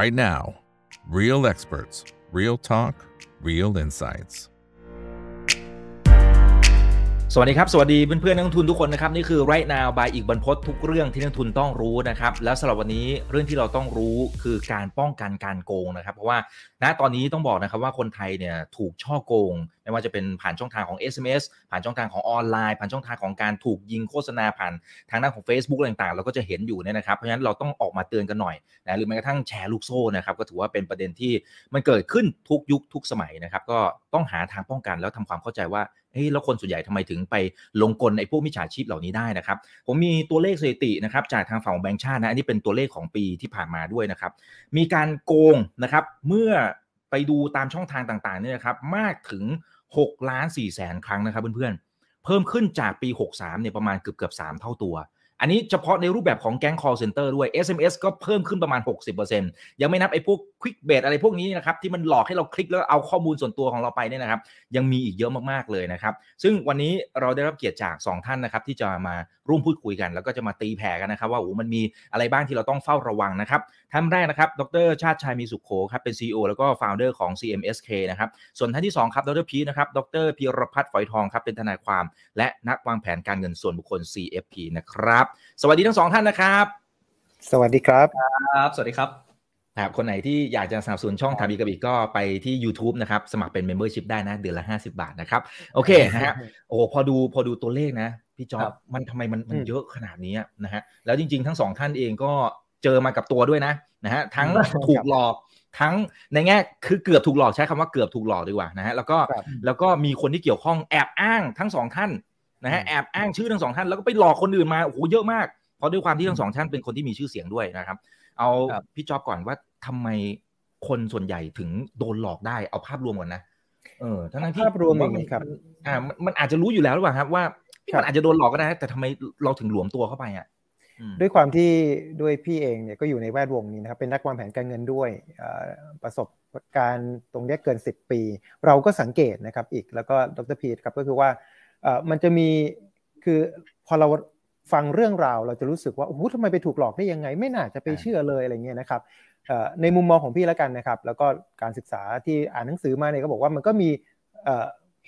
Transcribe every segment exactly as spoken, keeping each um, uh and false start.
right now. Real experts, real talk, real insights. สวัสดีครับสวัสดีเพื่อนเพื่อนนักทุนทุกคนนะครับนี่คือ Right Now by อีกบรรพตทุกเรื่องที่นักทุนต้องรู้นะครับแล้วสำหรับวันนี้เรื่องที่เราต้องรู้คือการป้องกันการโกงนะครับเพราะว่าณตอนนี้ต้องบอกนะครับว่าคนไทยเนี่ยถูกช่อโกงไม่ว่าจะเป็นผ่านช่องทางของ เอส เอ็ม เอส ผ่านช่องทางของออนไลน์ผ่านช่องทางของการถูกยิงโฆษณาผ่านทางด้านของ Facebook ต่างๆเราก็จะเห็นอยู่เนี่ยนะครับเพราะฉะนั้นเราต้องออกมาเตือนกันหน่อยนะหรือแม้กระทั่งแชร์ลูกโซ่นะครับก็ถือว่าเป็นประเด็นที่มันเกิดขึ้นทุกยุคทุกสมัยนะครับก็ต้องหาทางป้องกันแล้วทำความเข้าใจว่าเฮ้ยแล้วคนส่วนใหญ่ทำไมถึงไปลงกลไอ้พวกมิจฉาชีพเหล่านี้ได้นะครับผมมีตัวเลขสถิตินะครับจากทางฝั่งของแบงก์ชาตินะอันนี้เป็นตัวเลขของปีที่ผ่านมาด้วยนะครับมีการโกงนะครับเมื่อไปดูตามช่องทางต่างๆเนี่ยนะครับมากถึงหกล้านสี่แสนครั้งนะครับเพื่อนๆเพิ่มขึ้นจากปีหกสามเนี่ยประมาณเกือบๆสามเท่าตัวอันนี้เฉพาะในรูปแบบของแก๊ง call center ด้วย เอส เอ็ม เอส ก็เพิ่มขึ้นประมาณ หกสิบเปอร์เซ็นต์ ยังไม่นับไอ้พวก quick bait อะไรพวกนี้นะครับที่มันหลอกให้เราคลิกแล้วเอาข้อมูลส่วนตัวของเราไปเนี่ยนะครับยังมีอีกเยอะมากๆเลยนะครับซึ่งวันนี้เราได้รับเกียรติจากสองท่านนะครับที่จะมาร่วมพูดคุยกันแล้วก็จะมาตีแผ่กันนะครับว่าโอ้มันมีอะไรบ้างที่เราต้องเฝ้าระวังนะครับท่านแรกนะครับดร.ชาติชัยมีสุขโขครับเป็น ซี อี โอ แล้วก็ founder ของ ซี เอ็ม เอส เค นะครับส่วนท่านที่สองครับดร.พีนะครับดร.พีรพัฒน์ฝอยทองครับเป็นทนายความและนักวางแผนการเงินส่วนบุคคล ซี เอฟ พี นะครับสวัสดีทั้งสองท่านนะครับสวัสดีครับครับสวัสดีครับครับคนไหนที่อยากจะสนับสนุนช่องถามอีกกับอีกก็ไปที่ YouTube นะครับสมัครเป็น Membership ได้นะเดือนละห้าสิบบาทนะครับโอเคนะฮะโอ้พอดูพอดูตัวเลขนะพี่จอมมันทำไมมันมันเยอะขนาดนี้นะฮะแล้วจริงๆทั้งสองท่านเองก็เจอมากับตัวด้วยนะนะฮะทั้งถูกหลอกทั้งในแง่คือเกือบถูกหลอกใช้คำว่าเกือบถูกหลอกดีกว่านะฮะแล้วก็แล้วก็มีคนที่เกี่ยวข้องแอบอ้างทั้งสองท่านนะฮะแอบอ้างชื่อทั้งสองท่านแล้วก็ไปหลอกคนอื่นมาโอ้โหเยอะมากเพราะด้วยความที่ทั้งสองท่านเป็นคนที่มีชื่อเสียงด้วยนะครับเอาพี่จอบก่อนว่าทำไมคนส่วนใหญ่ถึงโดนหลอกได้เอาภาพรวมก่อนนะเออทั้งที่ภาพรวมมันอ่ามันอาจจะรู้อยู่แล้วหรือเปล่าครับว่ามันอาจจะโดนหลอกก็ได้แต่ทำไมเราถึงหลวมตัวเข้าไปอ่ะด้วยความที่ด้วยพี่เองเนี่ยก็อยู่ในแวดวงนี้นะครับเป็นนักวางแผนการเงินด้วยประสบการณ์ตรงนี้เกินสิบปีเราก็สังเกตนะครับอีกแล้วก็ดร.พีครับก็คือว่ามันจะมีคือพอเราฟังเรื่องราวเราจะรู้สึกว่าโอ้โหทำไมไปถูกหลอกได้ยังไงไม่น่าจะไปเชื่อเลยอะไรเงี้ยนะครับในมุมมองของพี่แล้วกันนะครับแล้วก็การศึกษาที่อ่านหนังสือมาเนี่ยก็บอกว่ามันก็มีเ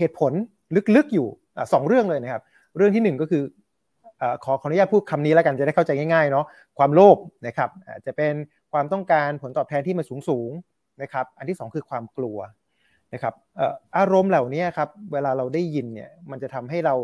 หตุผลลึกๆอยู่สองเรื่องเลยนะครับเรื่องที่หนึ่งก็คือขอขออนุญาตพูดคำนี้แล้วกันจะได้เข้าใจง่ายๆเนาะความโลภนะครับอาจจะเป็นความต้องการผลตอบแทนที่มันสูงๆนะครับอันที่สองคือความกลัวนะครับอารมณ์เหล่านี้ครับเวลาเราได้ยินเนี่ยมันจะทำให้เร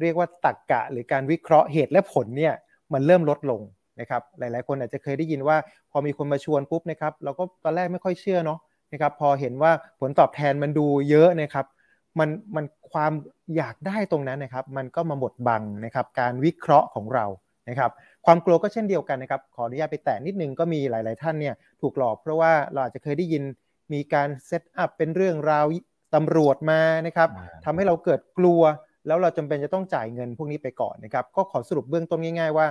าเรียกว่าตรรกะหรือการวิเคราะห์เหตุและผลเนี่ยมันเริ่มลดลงนะครับหลายๆคนอาจจะเคยได้ยินว่าพอมีคนมาชวนปุ๊บนะครับเราก็ตอนแรกไม่ค่อยเชื่อเนาะนะครับพอเห็นว่าผลตอบแทนมันดูเยอะนะครับมันมันความอยากได้ตรงนั้นนะครับมันก็มาบดบังนะครับการวิเคราะห์ของเรานะครับความกลัวก็เช่นเดียวกันนะครับขออนุญาตไปแตะนิดนึงก็มีหลายๆท่านเนี่ยถูกหลอกเพราะว่าเราอาจจะเคยได้ยินมีการเซตอัพเป็นเรื่องราวตำรวจมานะครับทำให้เราเกิดกลัวแล้วเราจำเป็นจะต้องจ่ายเงินพวกนี้ไปก่อนนะครับก็ขอสรุปเบื้องต้นง่ายๆว่า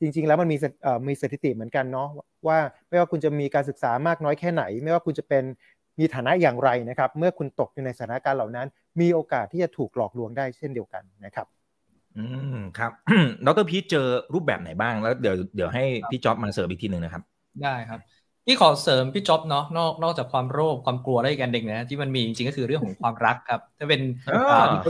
จริงๆแล้วมันมีมีสถิติเหมือนกันเนาะว่าไม่ว่าคุณจะมีการศึกษามากน้อยแค่ไหนไม่ว่าคุณจะเป็นมีฐานะอย่างไรนะครับเมื่อคุณตกอยู่ในสถานการณ์เหล่านั้นมีโอกาสที่จะถูกหลอกลวงได้เช่นเดียวกันนะครับอืมครับ ดร.พีชเจอรูปแบบไหนบ้างแล้วเดี๋ยวเดี๋ยวให้พี่จ๊อบมาเสริมอีกทีนึงนะครับได้ครับที่ขอเสริมพี่จ๊อบเนาะนอกนอกจากความโลภความกลัวได้อีกอันหนึ่งนะที่มันมีจริงๆก็คือเรื่องของความรักครับถ้าเป็นเ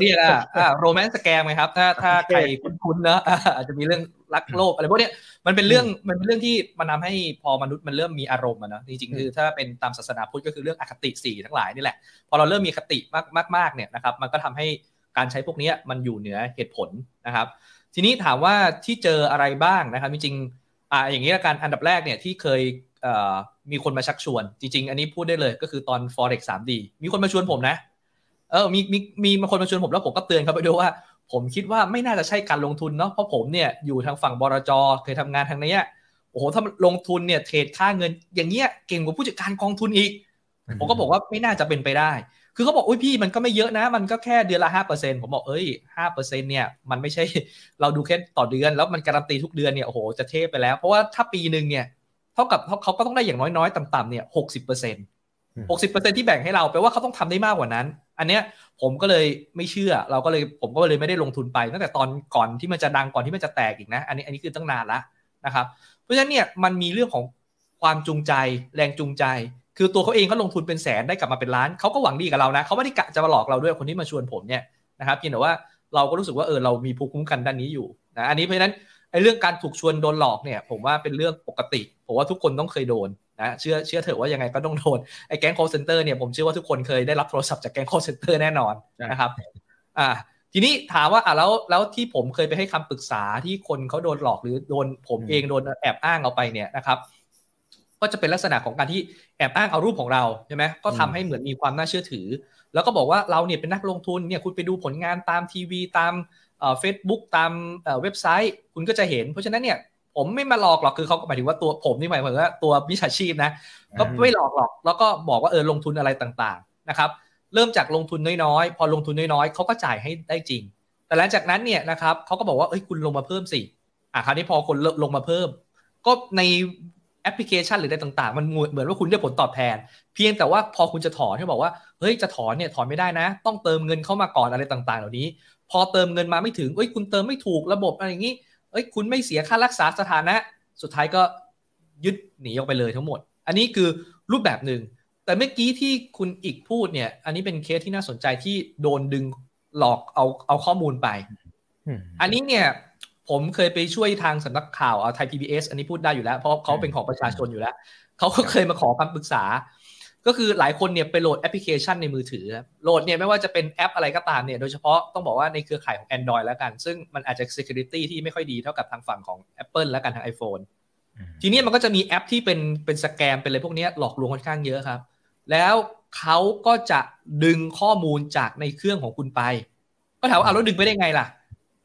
รียกว่าโรแมนต์สแกมไหมครับถ้าถ้าใครคุ้นๆเนาะอาจจะมีเรื่องรักโลภอะไรพวกเนี้ยมันเป็นเรื่องมันเป็นเรื่องที่มันทำให้พอมนุษย์มันเริ่มมีอารมณ์อะเนาะจริงๆคือถ้าเป็นตามศาสนาพุทธก็คือเรื่องอคติสี่ทั้งหลายนี่แหละพอเราเริ่มมีคติมากๆเนี่ยนะครับมันก็ทำให้การใช้พวกนี้มันอยู่เหนือเหตุผลนะครับทีนี้ถามว่าที่เจออะไรบ้างนะครับจริงๆอ่าอย่างนี้ละกันอันดับแรกเนี่ยที่เคยมีคนมาชักชวนจริงๆอันนี้พูดได้เลยก็คือตอน Forex ทรี ดี มีคนมาชวนผมนะเออมีมีมีมาคนมาชวนผมแล้วผมก็เตือนเขาไปด้วยว่าผมคิดว่าไม่น่าจะใช่การลงทุนเนาะเพราะผมเนี่ยอยู่ทางฝั่งบลจ.เคยทำงานทางนี้โอ้โหถ้าลงทุนเนี่ยเทรดค่าเงินอย่างเงี้ยเก่งกว่าผู้จัดการกองทุนอีก ผมก็บอกว่าไม่น่าจะเป็นไปได้คือเขาบอกอุ้ยพี่มันก็ไม่เยอะนะมันก็แค่เดือนละ ห้าเปอร์เซ็นต์ ผมบอกเอ้ย ห้าเปอร์เซ็นต์ เนี่ยมันไม่ใช่เราดูแค่ต่อเดือนแล้วมันการันตีทุกเดือนเนี่ยโอ้โหจะเทไปแล้วเพราะว่าถ้าปีนึงเนี่ยเท่ากับเขาก็ต้องได้อย่างน้อยๆต่ำๆเนี่ย หกสิบเปอร์เซ็นต์ หกสิบเปอร์เซ็นต์ ที่แบ่งให้เราแปลว่าเขาต้องทำได้มากกว่านั้นอันเนี้ยผมก็เลยไม่เชื่อเราก็เลยผมก็เลยไม่ได้ลงทุนไปตั้งแต่ตอนก่อนที่มันจะดังก่อนที่มันจะแตกอีกนะอันนี้อันนี้คือตั้งนานแล้วนะครับเพราะฉะนั้นเนี่ยมันมีเรื่องของ ความจูงใจแรงจูงใจคือตัวเขาเองก็ลงทุนเป็นแสนได้กลับมาเป็นล้านเขาก็หวังดีกับเรานะเขาไม่ได้กะจะมาหลอกเราด้วยคนที่มาชวนผมเนี่ยนะครับเพียงแต่ว่าเราก็รู้สึกว่าเออเรามีภูมิคุ้มกันด้านนี้อยู่นะอันนี้เพราะฉะนั้นไอ้เรื่องการถูกชวนโดนหลอกเนี่ยผมว่าเป็นเรื่องปกติผมว่าทุกคนต้องเคยโดนนะเชื่อเชื่อเถอะว่ายังไงก็ต้องโดนไอ้แก๊ง call center เนี่ยผมเชื่อว่าทุกคนเคยได้รับโทรศัพท์จากแก๊ง call center แน่นอนนะครับอ่าทีนี้ถามว่าอ่ะแล้วแล้วที่ผมเคยไปให้คำปรึกษาที่คนเขาโดนหลอกหรือโดนผมเองโดนแอบอ้างเอาไปเนี่ยนะครับก็จะเป็นลักษณะของการที่แอบอ้างเอารูปของเราใช่ไหมก็ทำให้เหมือนมีความน่าเชื่อถือแล้วก็บอกว่าเราเนี่ยเป็นนักลงทุนเนี่ยคุณไปดูผลงานตามทีวีตามเอ่อ Facebook ตามเอ่อเว็บไซต์คุณก็จะเห็นเพราะฉะนั้นเนี่ยผมไม่มาหลอกหรอกคือเขาหมายถึงว่าตัวผมนี่หมายถึงว่าตัวมิจฉาชีพนะก็ไม่หลอกหรอกแล้วก็บอกว่าเออลงทุนอะไรต่างๆนะครับเริ่มจากลงทุนน้อยๆพอลงทุนน้อยๆเขาก็จ่ายให้ได้จริงแต่หลังจากนั้นเนี่ยนะครับเขาก็บอกว่าเอ้ยคุณลงมาเพิ่มสิอ่ะคราวนี้พอคนลงมาเพิ่มก็ในแอปพลิเคชันหรืออะไรต่างๆมันเหมือนว่าคุณได้ผลตอบแทนเพียงแต่ว่าพอคุณจะถอนเขาบอกว่าเฮ้ยจะถอนเนี่ยถอนไม่ได้นะต้องเติมเงินเข้ามาก่อนอะไรต่างๆเหล่านี้พอเติมเงินมาไม่ถึงเอ้ยคุณเติมไม่ถูกระบบอะไรอย่างนี้เอ้ยคุณไม่เสียค่ารักษาสถานะสุดท้ายก็ยึดหนีออกไปเลยทั้งหมดอันนี้คือรูปแบบหนึ่งแต่เมื่อกี้ที่คุณอีกพูดเนี่ยอันนี้เป็นเคสที่น่าสนใจที่โดนดึงหลอกเอาเอาข้อมูลไป hmm. อันนี้เนี่ยผมเคยไปช่วยทางสำนักข่าวเอาไทย พี บี เอส อันนี้พูดได้อยู่แล้วเพราะเขาเป็นของประชาชนอยู่แล้วเขาก็เคยมาขอคำปรึกษาก็คือหลายคนเนี่ยไปโหลดแอปพลิเคชันในมือถือโหลดเนี่ยไม่ว่าจะเป็นแอปอะไรก็ตามเนี่ยโดยเฉพาะต้องบอกว่าในเครือข่ายของ Android แล้วกันซึ่งมันอาจจะ security ที่ไม่ค่อยดีเท่ากับทางฝั่งของ Apple แล้วกันทาง iPhone ทีนี้มันก็จะมีแอปที่เป็นเป็นสแกมเป็นอะไรพวกนี้หลอกลวงค่อนข้างเยอะครับแล้วเขาก็จะดึงข้อมูลจากในเครื่องของคุณไปก็ถามว่าเอาแล้วดึงไปได้ไงล่ะ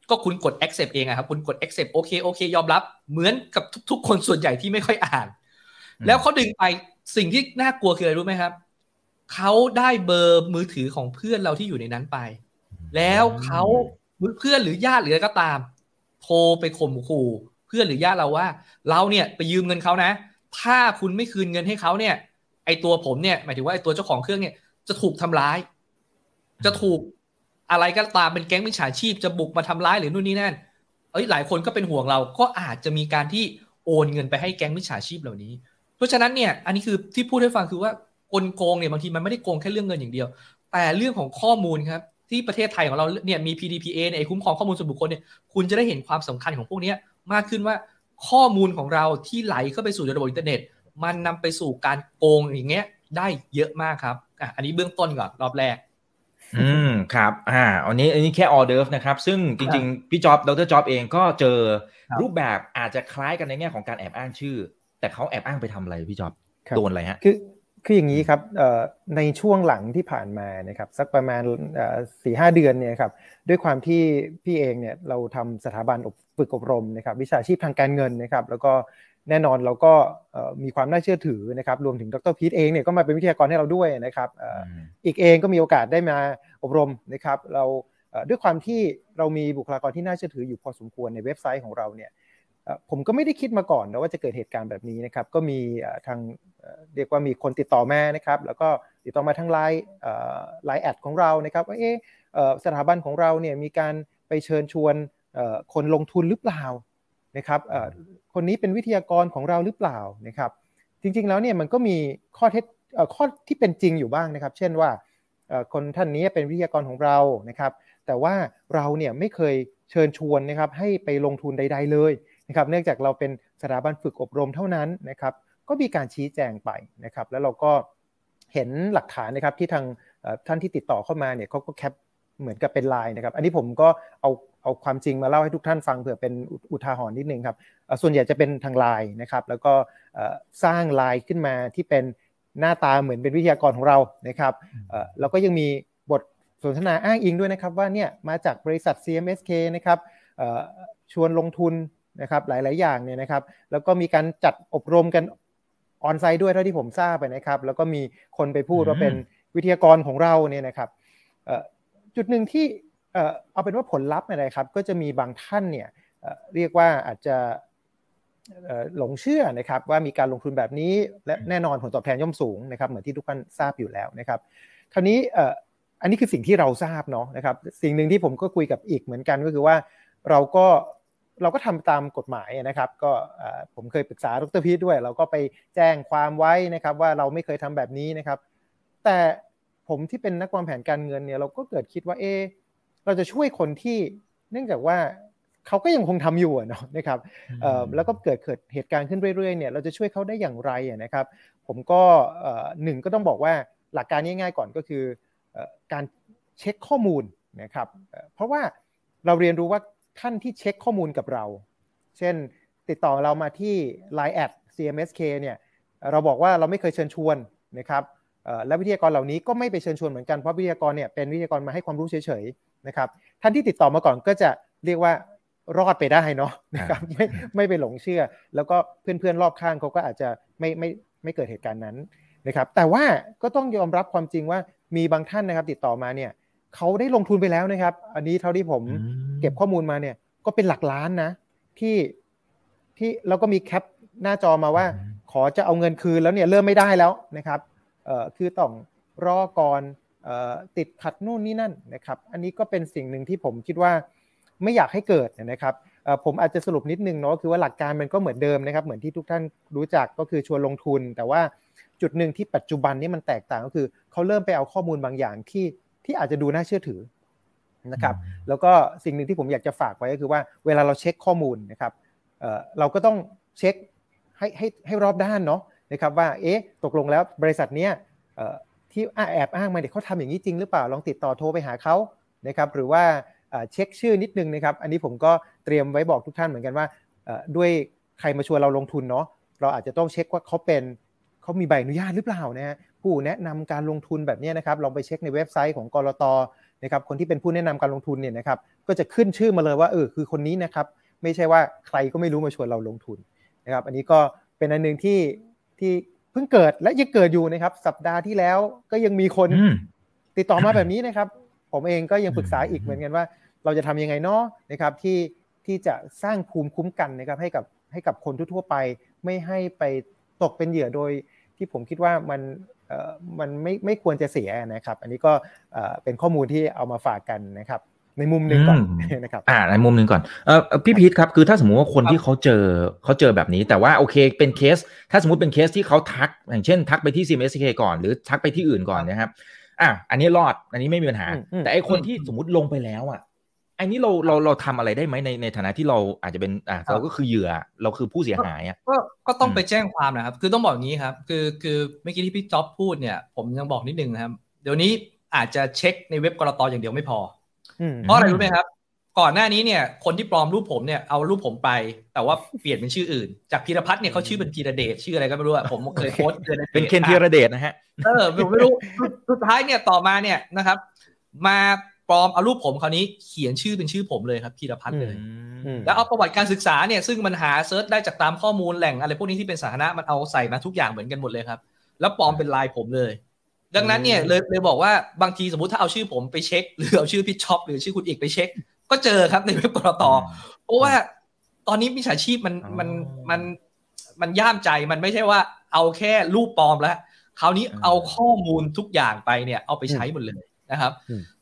ก็คุณกด accept เองอะครับคุณกด accept โอเคโอเคยอมรับเหมือนกับทุกๆคนส่วนใหญ่ที่ไม่ค่อยอ่านแล้วเขาดึงไปสิ่งที่น่ากลัวคืออะไรรู้ไหมครับเขาได้เบอร์มือถือของเพื่อนเราที่อยู่ในนั้นไปแล้วเขาเพื่อนหรือญาติหรืออะไรก็ตามโทรไปข่มขู่เพื่อนหรือญาติเราว่าเราเนี่ยไปยืมเงินเขานะถ้าคุณไม่คืนเงินให้เขาเนี่ยไอตัวผมเนี่ยหมายถึงว่าไอตัวเจ้าของเครื่องเนี่ยจะถูกทำร้ายจะถูกอะไรก็ตามเป็นแก๊งมิจฉาชีพจะบุกมาทำร้ายหรือนู่นนี่นั่นเอ้ยหลายคนก็เป็นห่วงเราก็อาจจะมีการที่โอนเงินไปให้แก๊งมิจฉาชีพเหล่านี้เพราะฉะนั้นเนี่ยอันนี้คือที่พูดให้ฟังคือว่ากลโกงเนี่ยบางทีมันไม่ได้โกงแค่เรื่องเงินอย่างเดียวแต่เรื่องของข้อมูลครับที่ประเทศไทยของเราเนี่ยมี พี ดี พี เอ ในคุ้มครองข้อมูลส่วนบุคคลเนี่ยคุณจะได้เห็นความสำคัญของพวกนี้มากขึ้นว่าข้อมูลของเราที่ไหลเข้าไปสู่ระบบอินเทอร์เน็ตมันนำไปสู่การโกงอย่างเงี้ยได้เยอะมากครับอ่ะอันนี้เบื้องต้นก่อนรอบแรกอืมครับอ่าอันนี้อันนี้แค่ออเดิร์ฟนะครับซึ่งจริงๆพี่จ๊อบดร.จ๊อบเองก็เจอรูปแบบอาจจะคล้ายกันในแง่ของการแอบอ้างชื่อแต่เขาแอบอ้างไปทำอะไรพี่จ๊อบโดนอะไรฮะคือคืออย่างนี้ครับในช่วงหลังที่ผ่านมานะครับสักประมาณ สี่ถึงห้า เดือนเนี่ยครับด้วยความที่พี่เองเนี่ยเราทำสถาบันฝึกอบรมนะครับวิชาชีพทางการเงินนะครับแล้วก็แน่นอนเราก็มีความน่าเชื่อถือนะครับรวมถึงดร.พีทเองเนี่ยก็มาเป็นวิทยากรให้เราด้วยนะครับอีกเองก็มีโอกาสได้มาอบรมนะครับเราด้วยความที่เรามีบุคลากรที่น่าเชื่อถืออยู่พอสมควรในเว็บไซต์ของเราเนี่ยผมก็ไม่ได้คิดมาก่อนนะว่าจะเกิดเหตุการณ์แบบนี้นะครับก็มีทางเรียกว่ามีคนติดต่อมานะครับแล้วก็ติดต่อมาทางไลน์ไลน์แอดของเรานะครับว่าเอ๊ะสถาบันของเราเนี่ยมีการไปเชิญชวนคนลงทุนหรือเปล่านะครับคนนี้เป็นวิทยากรของเราหรือเปล่านะครับจริงๆแล้วเนี่ยมันก็มีข้อเท็จข้อที่เป็นจริงอยู่บ้างนะครับเช่นว่าคนท่านนี้เป็นวิทยากรของเรานะครับแต่ว่าเราเนี่ยไม่เคยเชิญชวนนะครับให้ไปลงทุนใดๆเลยนะครับเนื่องจากเราเป็นสถาบันฝึกอบรมเท่านั้นนะครับก็มีการชี้แจงไปนะครับแล้วเราก็เห็นหลักฐานนะครับที่ทางท่านที่ติดต่อเข้ามาเนี่ยเขาก็แคปเหมือนกับเป็นไลน์นะครับอันนี้ผมก็เอาเอาความจริงมาเล่าให้ทุกท่านฟังเผื่อเป็นอุทาหรณ์นิดนึงครับส่วนใหญ่จะเป็นทางไลน์นะครับแล้วก็สร้างไลน์ขึ้นมาที่เป็นหน้าตาเหมือนเป็นวิทยากรของเรานะครับแล้วก็ยังมีบทสนทนาอ้างอิงด้วยนะครับว่าเนี่ยมาจากบริษัท ซี เอ็ม เอส เค นะครับชวนลงทุนนะครับหลายๆอย่างเนี่ยนะครับแล้วก็มีการจัดอบรมกันออนไซต์ด้วยเท่าที่ผมทราบไปนะครับแล้วก็มีคนไปพูดว่าเป็นวิทยากรของเราเนี่ยนะครับจุดหนึ่งที่เอาเป็นว่าผลลัพธ์อะไรครับก็จะมีบางท่านเนี่ยเรียกว่าอาจจะหลงเชื่อนะครับว่ามีการลงทุนแบบนี้และแน่นอนผลตอบแทนย่อมสูงนะครับเหมือนที่ทุกท่านทราบอยู่แล้วนะครับคราวนี้อันนี้คือสิ่งที่เราทราบเนาะนะครับสิ่งหนึ่งที่ผมก็คุยกับอีกเหมือนกันก็คือว่าเราก็ เราก็ทำตามกฎหมายนะครับก็ผมเคยปรึกษาดร.พีทด้วยเราก็ไปแจ้งความไว้นะครับว่าเราไม่เคยทำแบบนี้นะครับแต่ผมที่เป็นนักวางแผนการเงินเนี่ยเราก็เกิดคิดว่าเอเราจะช่วยคนที่เนื่องจากว่าเขาก็ยังคงทำอยู่เนาะนะครับแล้วก็เกิดเกิดเหตุการณ์ขึ้นเรื่อยๆเนี่ยเราจะช่วยเขาได้อย่างไรนะครับผมก็หนึ่งก็ต้องบอกว่าหลักการง่ายๆก่อนก็คือการเช็คข้อมูลนะครับเพราะว่าเราเรียนรู้ว่าท่านที่เช็คข้อมูลกับเราเช่นติดต่อเรามาที่ ไลน์ แอท ซี เอ็ม เอส เค เนี่ยเราบอกว่าเราไม่เคยเชิญชวนนะครับและวิทยากรเหล่านี้ก็ไม่ไปเชิญชวนเหมือนกันเพราะวิทยากรเนี่ยเป็นวิทยากรมาให้ความรู้เฉยๆนะครับท่านที่ติดต่อมาก่อนก็จะเรียกว่ารอดไปได้เนาะนะครับไม่ไม่ไปหลงเชื่อแล้วก็เพื่อนๆรอบข้างเขาก็อาจจะไม่ไม่ไม่เกิดเหตุการณ์นั้นนะครับแต่ว่าก็ต้องยอมรับความจริงว่ามีบางท่านนะครับติดต่อมาเนี่ยเขาได้ลงทุนไปแล้วนะครับอันนี้เท่าที่ผมเก็บข้อมูลมาเนี่ยก็เป็นหลักล้านนะที่ที่เราก็มีแคปหน้าจอมาว่าขอจะเอาเงินคืนแล้วเนี่ยเริ่มไม่ได้แล้วนะครับเอ่อคือต้องรอก่อนเอ่อติดขัดนู่นนี่นั่นนะครับอันนี้ก็เป็นสิ่งหนึ่งที่ผมคิดว่าไม่อยากให้เกิดนะครับเอ่อผมอาจจะสรุปนิดนึงเนาะคือว่าหลักการมันก็เหมือนเดิมนะครับเหมือนที่ทุกท่านรู้จักก็คือชวนลงทุนแต่ว่าจุดหนึ่งที่ปัจจุบันนี้มันแตกต่างก็คือเขาเริ่มไปเอาข้อมูลบางอย่างที่ที่อาจจะดูน่าเชื่อถือนะครับแล้วก็สิ่งหนึ่งที่ผมอยากจะฝากไว้ก็คือว่าเวลาเราเช็คข้อมูลนะครับเอ่อเราก็ต้องเช็คให้ให้ให้รอบด้านเนาะนะครับว่าเอ๊ะตกลงแล้วบริษัทเนี้ยเอ่อที่แอบอ้างมาเนี่ยเค้าทำอย่างนี้จริงหรือเปล่าลองติดต่อโทรไปหาเค้านะครับหรือว่าเอ่อเช็คชื่อนิดนึงนะครับอันนี้ผมก็เตรียมไว้บอกทุกท่านเหมือนกันว่าเอ่อด้วยใครมาชวนเราลงทุนเนาะเราอาจจะต้องเช็คว่าเค้าเป็นเค้ามีใบอนุญาตหรือเปล่านะฮะผู้แนะนำการลงทุนแบบนี้นะครับลองไปเช็คในเว็บไซต์ของกลต.นะครับคนที่เป็นผู้แนะนำการลงทุนเนี่ยนะครับก็จะขึ้นชื่อมาเลยว่าเออคือคนนี้นะครับไม่ใช่ว่าใครก็ไม่รู้มาชวนเราลงทุนนะครับอันนี้ก็เป็นอันนึงที่ที่เพิ่งเกิดและยังเกิดอยู่นะครับสัปดาห์ที่แล้วก็ยังมีคนติดต่อมาแบบนี้นะครับผมเองก็ยังปรึกษาอีกเหมือนกันว่าเราจะทำยังไงเนาะนะครับที่ที่จะสร้างภูมิคุ้มกันนะครับให้กับให้กับคนทั่วๆไปไม่ให้ไปตกเป็นเหยื่อโดยที่ผมคิดว่ามันเอ่อมันไม่ไม่ควรจะเสียนะครับอันนี้ก็เอ่อเป็นข้อมูลที่เอามาฝากกันนะครับในมุมนึงก่อนนะครับอ่าในมุมนึงก่อนเอ่อพี่พีทครับคือถ้าสมมุติว่าคนที่เขาเจอเขาเจอแบบนี้แต่ว่าโอเคเป็นเคสถ้าสมมุติเป็นเคสที่เขาทักอย่างเช่นทักไปที่ ซี เอ็ม เอส เค ก่อนหรือทักไปที่อื่นก่อนนะครับอ่ะอันนี้รอดอันนี้ไม่มีปัญหาแต่ไอ้คนที่สมมุติลงไปแล้วอ่ะอันนี้เราเราเราทำอะไรได้ไหมในในฐานะที่เราอาจจะเป็นอ่ะเราก็คือเหยื่อเราคือผู้เสียหายอ่ะก็ก็ต้องไปแจ้งความนะครับคือต้องบอกอย่างนี้ครับคือคือเมื่อกี้ที่พี่จ๊อบพูดเนี่ยผมยังบอกนิดนึงนะครับเดี๋ยวนี้อาจจะเช็คในเว็บกลต.อย่างเดียวไม่พอเพราะอะไรรู้ไหมครับก่อนหน้านี้เนี่ยคนที่ปลอมรูปผมเนี่ยเอารูปผมไปแต่ว่าเปลี่ยนเป็นชื่ออื่นจากพีรพัฒน์เนี่ยเขาชื่อเป็นพีรเดชชื่ออะไรก็ไม่รู้อ่ะผมเคยโพสต์เป็นเคนพีรเดชนะฮะเออผมไม่รู้สุดท้ายเนี่ยต่อมาเนี่ยนะครับมาปลอมเอารูปผมคราวนี้เขียนชื่อเป็นชื่อผมเลยครับพีรพัฒน์เลยแล้วเอาประวัติการศึกษาเนี่ยซึ่งมันหาเซิร์ชได้จากตามข้อมูลแหล่งอะไรพวกนี้ที่เป็นสาธารณะมันเอาใส่มาทุกอย่างเหมือนกันหมดเลยครับแล้วปลอมเป็นลายผมเลยดังนั้นเนี่ยเลยเลยบอกว่าบางทีสมมุติถ้าเอาชื่อผมไปเช็คหรือเอาชื่อพี่ช็อปหรือชื่อคุณเอกไปเช็คก็เจอครับในเว็บกลต.เพราะว่าตอนนี้มิจฉาชีพมันมันมันมันย่ามใจมันไม่ใช่ว่าเอาแค่รูปปลอมแล้วคราวนี้เอาข้อมูลทุกอย่างไปเนี่ยเอาไปใช้หมดเลยนะครับ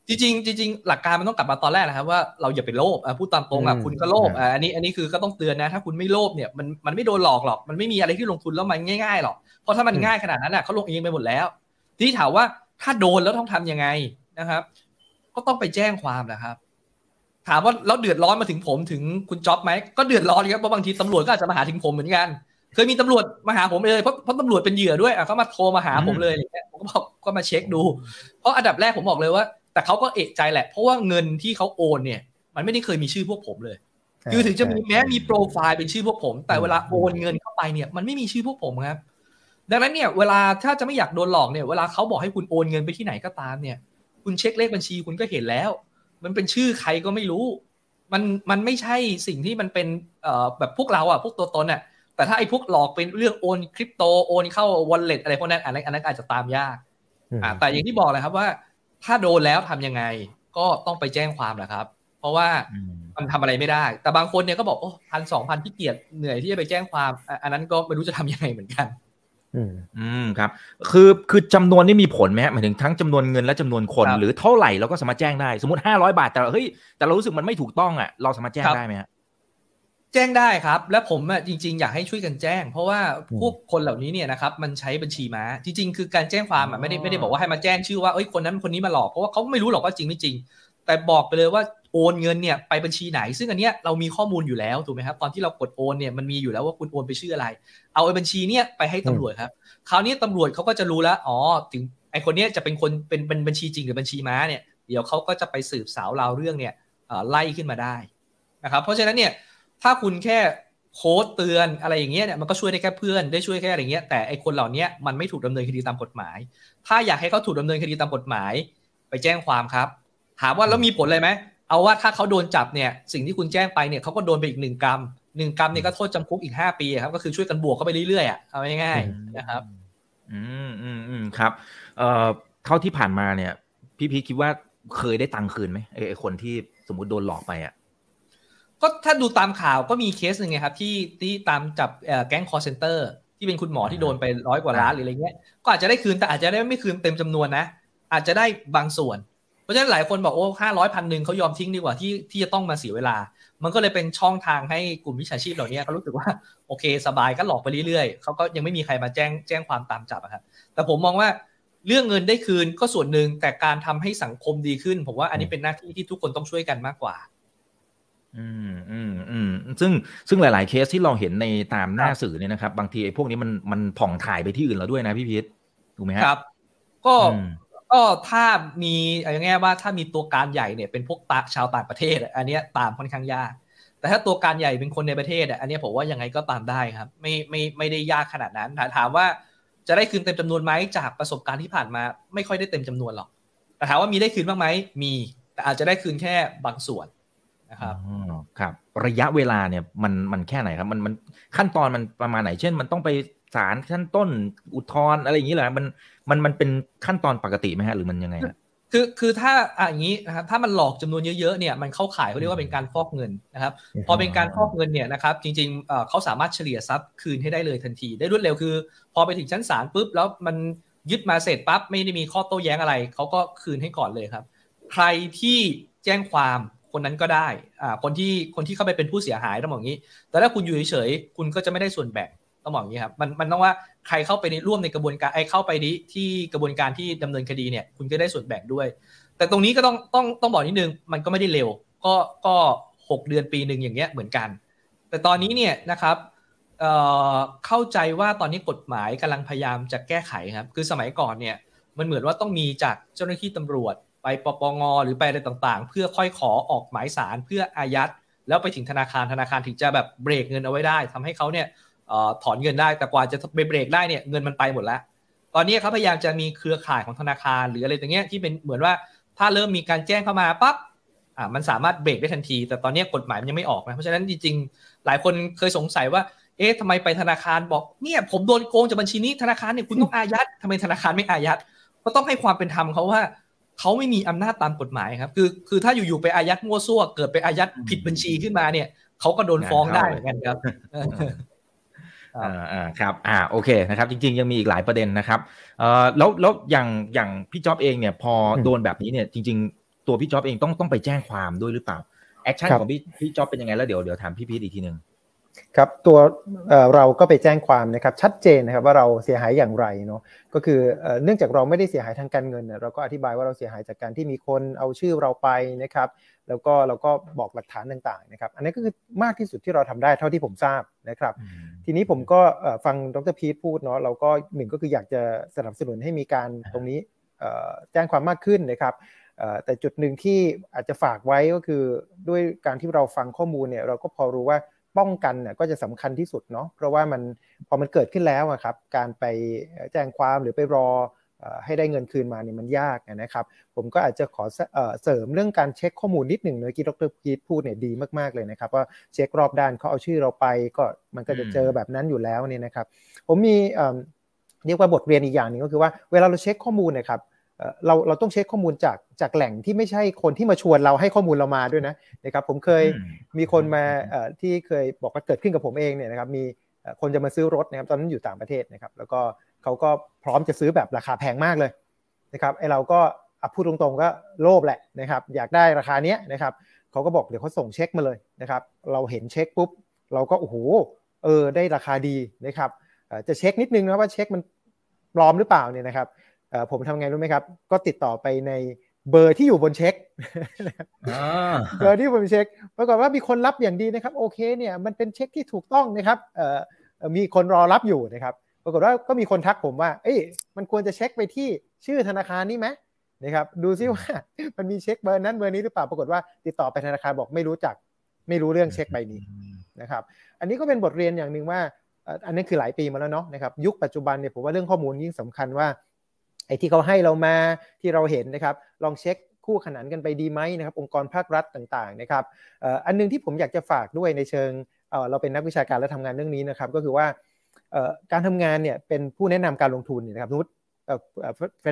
จริงๆจริงๆหลักการมันต้องกลับมาตอนแรกนะครับว่าเราอย่าไปโลภพูดตามตรงอ่ะคุณก็โลภอ่ะอันนี้อันนี้คือก็ต้องเตือนนะถ้าคุณไม่โลภเนี่ยมันมันไม่โดนหลอกหรอกมันไม่มีอะไรที่ลงทุนแล้วมันง่ายๆหรอกเพราะถ้ามันง่ายขนาดนั้นน่ะเค้าลงเองไปหมดแล้วที่ถามว่าถ้าโดนแล้วต้องทำยังไงนะครับก็ต้องไปแจ้งความนะครับถามว่าแล้วเดือดร้อนมาถึงผมถึงคุณจ๊อบไหมก็เดือดร้อนครับเพราะบางทีตำรวจก็อาจจะมาหาถึงผมเหมือนกันเคยมีตำรวจมาหาผมเลยเพราะเพราะตำรวจเป็นเหยื่อด้วยอ่ะเขามาโทรมาหาผมเลยอย่างเงี้ยผมก็บอกก็มาเช็คดูเพราะอันดับแรกผมบอกเลยว่าแต่เขาก็เอะใจแหละเพราะว่าเงินที่เขาโอนเนี่ยมันไม่ได้เคยมีชื่อพวกผมเลยคือถึงจะมีแม้มีโปรไฟล์เป็นชื่อพวกผมแต่เวลาโอนเงินเข้าไปเนี่ยมันไม่มีชื่อพวกผมครับดังนั้นเนี่ยเวลาถ้าจะไม่อยากโดนหลอกเนี่ยเวลาเขาบอกให้คุณโอนเงินไปที่ไหนก็ตามเนี่ยคุณเช็คเลขบัญชีคุณก็เห็นแล้วมันเป็นชื่อใครก็ไม่รู้มันมันไม่ใช่สิ่งที่มันเป็นเอ่อแบบพวกเราอ่ะพวกตัวตนน่ะแต่ถ้าไอ้พวกหลอกเป็นเรื่องโอนคริปโตโอนเข้าวอลเล็ตอะไรพวกนั้นอันนั้นอันนั้นอาจจะตามยากอ่าแต่อย่างที่บอกแหละครับว่าถ้าโดนแล้วทำยังไงก็ต้องไปแจ้งความแหละครับเพราะว่ามันทำอะไรไม่ได้แต่บางคนเนี่ยก็บอกโอ้พันสองพันที่เกียจเหนื่อยที่จะไปแจ้งความอันนั้นก็ไม่รู้จะทำยังไงเหมือนกันอืมอืมครับคือคือจำนวนนี่มีผลไหมหมายถึงทั้งจำนวนเงินและจำนวนคนหรือเท่าไหร่เราก็สามารถแจ้งได้สมมติห้าร้อยบาทแต่เฮ้ยแต่เรารู้สึกมันไม่ถูกต้องอ่ะเราสามารถแจ้งได้ไหมฮะ แจ้งได้ครับและผมอ่ะจริงๆอยากให้ช่วยกันแจ้งเพราะว่าพวกคนเหล่านี้เนี่ยนะครับมันใช้บัญชีม้าจริงๆคือการแจ้งความอ่ะไม่ได้ไม่ได้บอกว่าให้มาแจ้งชื่อว่าเอ้ยคนนั้นคนนี้มาหลอกเพราะว่าเขาไม่รู้หรอกว่าจริงไม่จริงแต่บอกไปเลยว่าโอนเงินเนี่ยไปบัญชีไหนซึ่งอันเนี้ยเรามีข้อมูลอยู่แล้วถูกไหมครับตอนที่เรากดโอนเนี่ยมันมีอยู่แล้วว่าคุณโอนไปชื่ออะไรเอาไอ้บัญชีเนี่ยไปให้ตำรวจครับคราวนี้ตำรวจเขาก็จะรู้แล้วอ๋อถึงไอ้คนเนี้ยจะเป็นคนเป็นเป็นบัญชีจริงหรือบัญชีม้าเนี่ยเดี๋ยวเขาก็จะไปสืบสาวราวเรื่องเนี่ยไล่ขึ้นมาได้นะครับเพราะฉะนั้นเนี่ยถ้าคุณแค่โค้ดเตือนอะไรอย่างเงี้ยเนี่ยมันก็ช่วยได้แค่เพื่อนได้ช่วยแค่อะไรเงี้ยแต่ไอ้คนเหล่านี้มันไม่ถูกดำเนินคดีตามกฎหมายถ้าอยากให้เขาถูกดำเนินคดีตามกฎหมายไปแจ้งความครับถามว่าแล้วมีผลอะไรไหมเอาว่าถ้าเขาโดนจับเนี่ยสิ่งที่คุณแจ้งไปเนี่ยเขาก็โดนไปอีกหนึ่งกรรมหนึ่งกรรมเนี่ยก็โทษจำคุกอีกห้าปีครับก็คือช่วยกันบวกเข้าไปเรื่อยๆอ่ะเอาง่ายๆนะครับอืมอืมอืมครับเอ่อเท่าที่ผ่านมาเนี่ยพี่พีคิดว่าเคยได้ตังค์คืนไหมไอ้คนที่สมมติโดนหลอกไปอ่ะก็ถ้าดูตามข่าวก็มีเคสหนึ่งไงครับที่ที่ตามจับแก๊งคอลเซ็นเตอร์ที่เป็นคุณหมอที่โดนไปร้อยกว่าล้านหรืออะไรเงี้ยก็อาจจะได้คืนแต่อาจจะได้ไม่คืนเต็มจำนวนนะอาจจะได้บางส่วนเพราะฉะนั้นหลายคนบอกโอ้ห้าร้อยพันหนึ่งเขายอมทิ้งดีกว่าที่ที่จะต้องมาเสียเวลามันก็เลยเป็นช่องทางให้กลุ่มวิชาชีพเหล่านี้เขารู้สึกว่าโอเคสบายก็หลอกไปเรื่อยๆเขาก็ยังไม่มีใครมาแจ้งแจ้งความตามจับครับแต่ผมมองว่าเรื่องเงินได้คืนก็ส่วนหนึ่งแต่การทำให้สังคมดีขึ้นผมว่าอันนี้เป็นหน้าที่ที่ทุกคนต้องช่วยกันมากกว่าอืมอืมอืมซึ่งซึ่งหลายๆเคสที่เราเห็นในตามหน้าสื่อเนี่ยนะครับบางทีไอ้พวกนี้มันมันผ่องถ่ายไปที่อื่นแล้วด้วยนะพี่พีทถูกไหมครับก็ก็ถ้ามีอย่างเงี้ยว่าถ้ามีตัวการใหญ่เนี่ยเป็นพวกชาวต่างประเทศอันเนี้ยตามค่อนข้างยากแต่ถ้าตัวการใหญ่เป็นคนในประเทศอันเนี้ยผมว่ายังไงก็ตามได้ครับไม่ไม่ไม่ได้ยากขนาดนั้นถามว่าจะได้คืนเต็มจำนวนไหมจากประสบการณ์ที่ผ่านมาไม่ค่อยได้เต็มจำนวนหรอกแต่ถามว่ามีได้คืนบ้างไหมมีแต่อาจจะได้คืนแค่บางส่วนนะครับอ๋อครับระยะเวลาเนี่ยมันมันแค่ไหนครับมันมันขั้นตอนมันประมาณไหนเช่นมันต้องไปศาลขั้นต้นอุทธรณ์อะไรอย่างนี้เหรอมันมันมันเป็นขั้นตอนปกติไหมฮะหรือมันยังไงฮะคือคือถ้าอย่างนี้นะครับถ้ามันหลอกจำนวนเยอะๆเนี่ยมันเข้าข่ายเขาเรียกว่าเป็นการฟอกเงินนะครับพอเป็นการฟอกเงินเนี่ยนะครับจริงๆเขาสามารถเฉลี่ยทรัพย์คืนให้ได้เลยทันทีได้รวดเร็วคือพอไปถึงชั้นศาลปุ๊บแล้วมันยึดมาเสร็จปั๊บไม่ได้มีข้อโต้แย้งอะไรเขาก็คืนให้ก่อนเลยครับใครที่แจ้งความคนนั้นก็ได้คนที่คนที่เข้าไปเป็นผู้เสียหายต้องบอกอย่างนี้แต่ถ้าคุณอยู่เฉยๆคุณก็จะไม่ได้ส่วนแบ่งต้องบอกอย่างนี้ครับมันมันต้องว่าใครเข้าไปในร่วมในกระบวนการไอ้เข้าไปที่กระบวนการที่ดำเนินคดีเนี่ยคุณก็ได้ส่วนแบ่งด้วยแต่ตรงนี้ก็ต้องต้องต้องบอกนิดนึงมันก็ไม่ได้เร็วก็ก็หกเดือนปีหนึ่งอย่างเงี้ยเหมือนกันแต่ตอนนี้เนี่ยนะครับเอ่อเข้าใจว่าตอนนี้กฎหมายกำลังพยายามจะแก้ไขครับคือสมัยก่อนเนี่ยมันเหมือนว่าต้องมีจากเจ้าหน้าที่ตำรวจไปปปงหรือไปอะไรต่างๆเพื่อค่อยขอออกหมายศาลเพื่ออายัดแล้วไปถึงธนาคารธนาคารถึงจะแบบเบรกเงินเอาไว้ได้ทำให้เขาเนี่ยถอนเงินได้แต่กว่าจะไปเบรกได้เนี่ยเงินมันไปหมดแล้วตอนนี้เขาพยายามจะมีเครือข่ายของธนาคารหรืออะไรต่างเงี้ยที่เป็นเหมือนว่าถ้าเริ่มมีการแจ้งเข้ามาปั๊บอ่ามันสามารถเบรกได้ทันทีแต่ตอนนี้กฎหมายมันยังไม่ออกนะเพราะฉะนั้นจริงๆหลายคนเคยสงสัยว่าเอ๊ะทำไมไปธนาคารบอกเนี่ยผมโดนโกงจากบัญชีนี้ธนาคารเนี่ยคุณต้องอายัดทำไมธนาคารไม่อายัดก็ต้องให้ความเป็นธรรมเขาว่าเขาไม่มีอำนาจตามกฎหมายครับคือคือถ้าอยู่ๆไปอายัดมั่วซั่วเกิดไปอายัดผิดบัญชีขึ้นมาเนี่ยเขาก็โดนฟ้องได้เหมือนกันครับอ่าอ่าครับอ่าโอเคนะครับจริงๆยังมีอีกหลายประเด็นนะครับเอ่อแล้วแล้วอย่างอย่างพี่จ๊อบเองเนี่ยพอโดนแบบนี้เนี่ยจริงๆตัวพี่จ๊อบเองต้องต้องไปแจ้งความด้วยหรือเปล่าแอคชั่นของพี่พี่จ๊อบเป็นยังไงแล้วเดี๋ยวเดี๋ยวถามพี่พีทอีกทีนึงครับตัวเราก็ไปแจ้งความนะครับชัดเจนนะครับว่าเราเสียหายอย่างไรเนาะก็คือเนื่องจากเราไม่ได้เสียหายทางการเงินเนี่ยเราก็อธิบายว่าเราเสียหายจากการที่มีคนเอาชื่อเราไปนะครับแล้วก็เราก็บอกหลักฐานต่างๆนะครับอันนี้ก็คือมากที่สุดที่เราทำได้เท่าที่ผมทราบนะครับทีนี้ผมก็ฟังดร.พีทพูดเนาะเราก็หนึ่งก็คืออยากจะสนับสนุนให้มีการตรงนี้แจ้งความมากขึ้นนะครับแต่จุดหนึ่งที่อาจจะฝากไว้ก็คือด้วยการที่เราฟังข้อมูลเนี่ยเราก็พอรู้ว่าป้องกันน่ะก็จะสำคัญที่สุดเนาะเพราะว่ามันพอมันเกิดขึ้นแล้วอ่ะครับการไปแจ้งความหรือไปรอให้ได้เงินคืนมาเนี่ยมันยากนะครับผมก็อาจจะขอเสริมเรื่องการเช็คข้อมูลนิดหนึ่งเมื่อกี้ดร.พีทพูดเนี่ยดีมากๆเลยนะครับว่าเช็ครอบด้านเขาเอาชื่อเราไปก็มันก็จะเจอแบบนั้นอยู่แล้วเนี่ยนะครับผมมีเรียกว่าบทเรียนอีกอย่างนึงก็คือว่าเวลาเราเช็คข้อมูลนะครับเราเราต้องเช็คข้อมูลจากจากแหล่งที่ไม่ใช่คนที่มาชวนเราให้ข้อมูลเรามาด้วยนะนะครับผมเคยมีคนมาที่เคยบอกว่าเกิดขึ้นกับผมเองเนี่ยนะครับมีคนจะมาซื้อรถนะครับตอนนั้นอยู่ต่างประเทศนะครับแล้วก็เขาก็พร้อมจะซื้อแบบราคาแพงมากเลยนะครับไอเราก็พูดตรงๆก็โลภแหละนะครับอยากได้ราคาเนี้ยนะครับเขาก็บอกเดี๋ยวเขาส่งเช็คมาเลยนะครับเราเห็นเช็คปุ๊บ เราก็โอ้โหเออได้ราคาดีนะครับจะเช็คนิดนึงนะว่าเช็คมันปลอมหรือเปล่าเนี่ยนะครับผมทำไงรู้ไหมครับก็ติดต่อไปในเบอร์ที่อยู่บนเช็คเบอร์ที่บนเช็คปรากฏว่ามีคนรับอย่างดีนะครับโอเคเนี่ยมันเป็นเช็คที่ถูกต้องนะครับมีคนรอรับอยู่นะครับปรากฏว่าก็มีคนทักผมว่าเอ้ยมันควรจะเช็คไปที่ชื่อธนาคารนี่ไหมนะครับดูซิว่ามันมีเช็คเบอร์นั้นเบอร์นี้หรือเปล่าปรากฏว่าติดต่อไปธนาคารบอกไม่รู้จักไม่รู้เรื่องเช็คใบนี้นะครับอันนี้ก็เป็นบทเรียนอย่างนึงว่าอันนี้คือหลายปีมาแล้วเนาะนะครับยุคปัจจุบันเนี่ยผมว่าเรื่องข้อมูลยิ่งสำคัญว่าไอ้ที่เขาให้เรามาที่เราเห็นนะครับลองเช็คคู่ขนานกันไปดีไหมนะครับองค์กรภาครัฐต่างๆนะครับอันนึงที่ผมอยากจะฝากด้วยในเชิงเราเป็นนักวิชาการและทำงานเรื่องนี้นะครับก็คือว่าการทำงานเนี่ยเป็นผู้แนะนำการลงทุนนะครับสมมต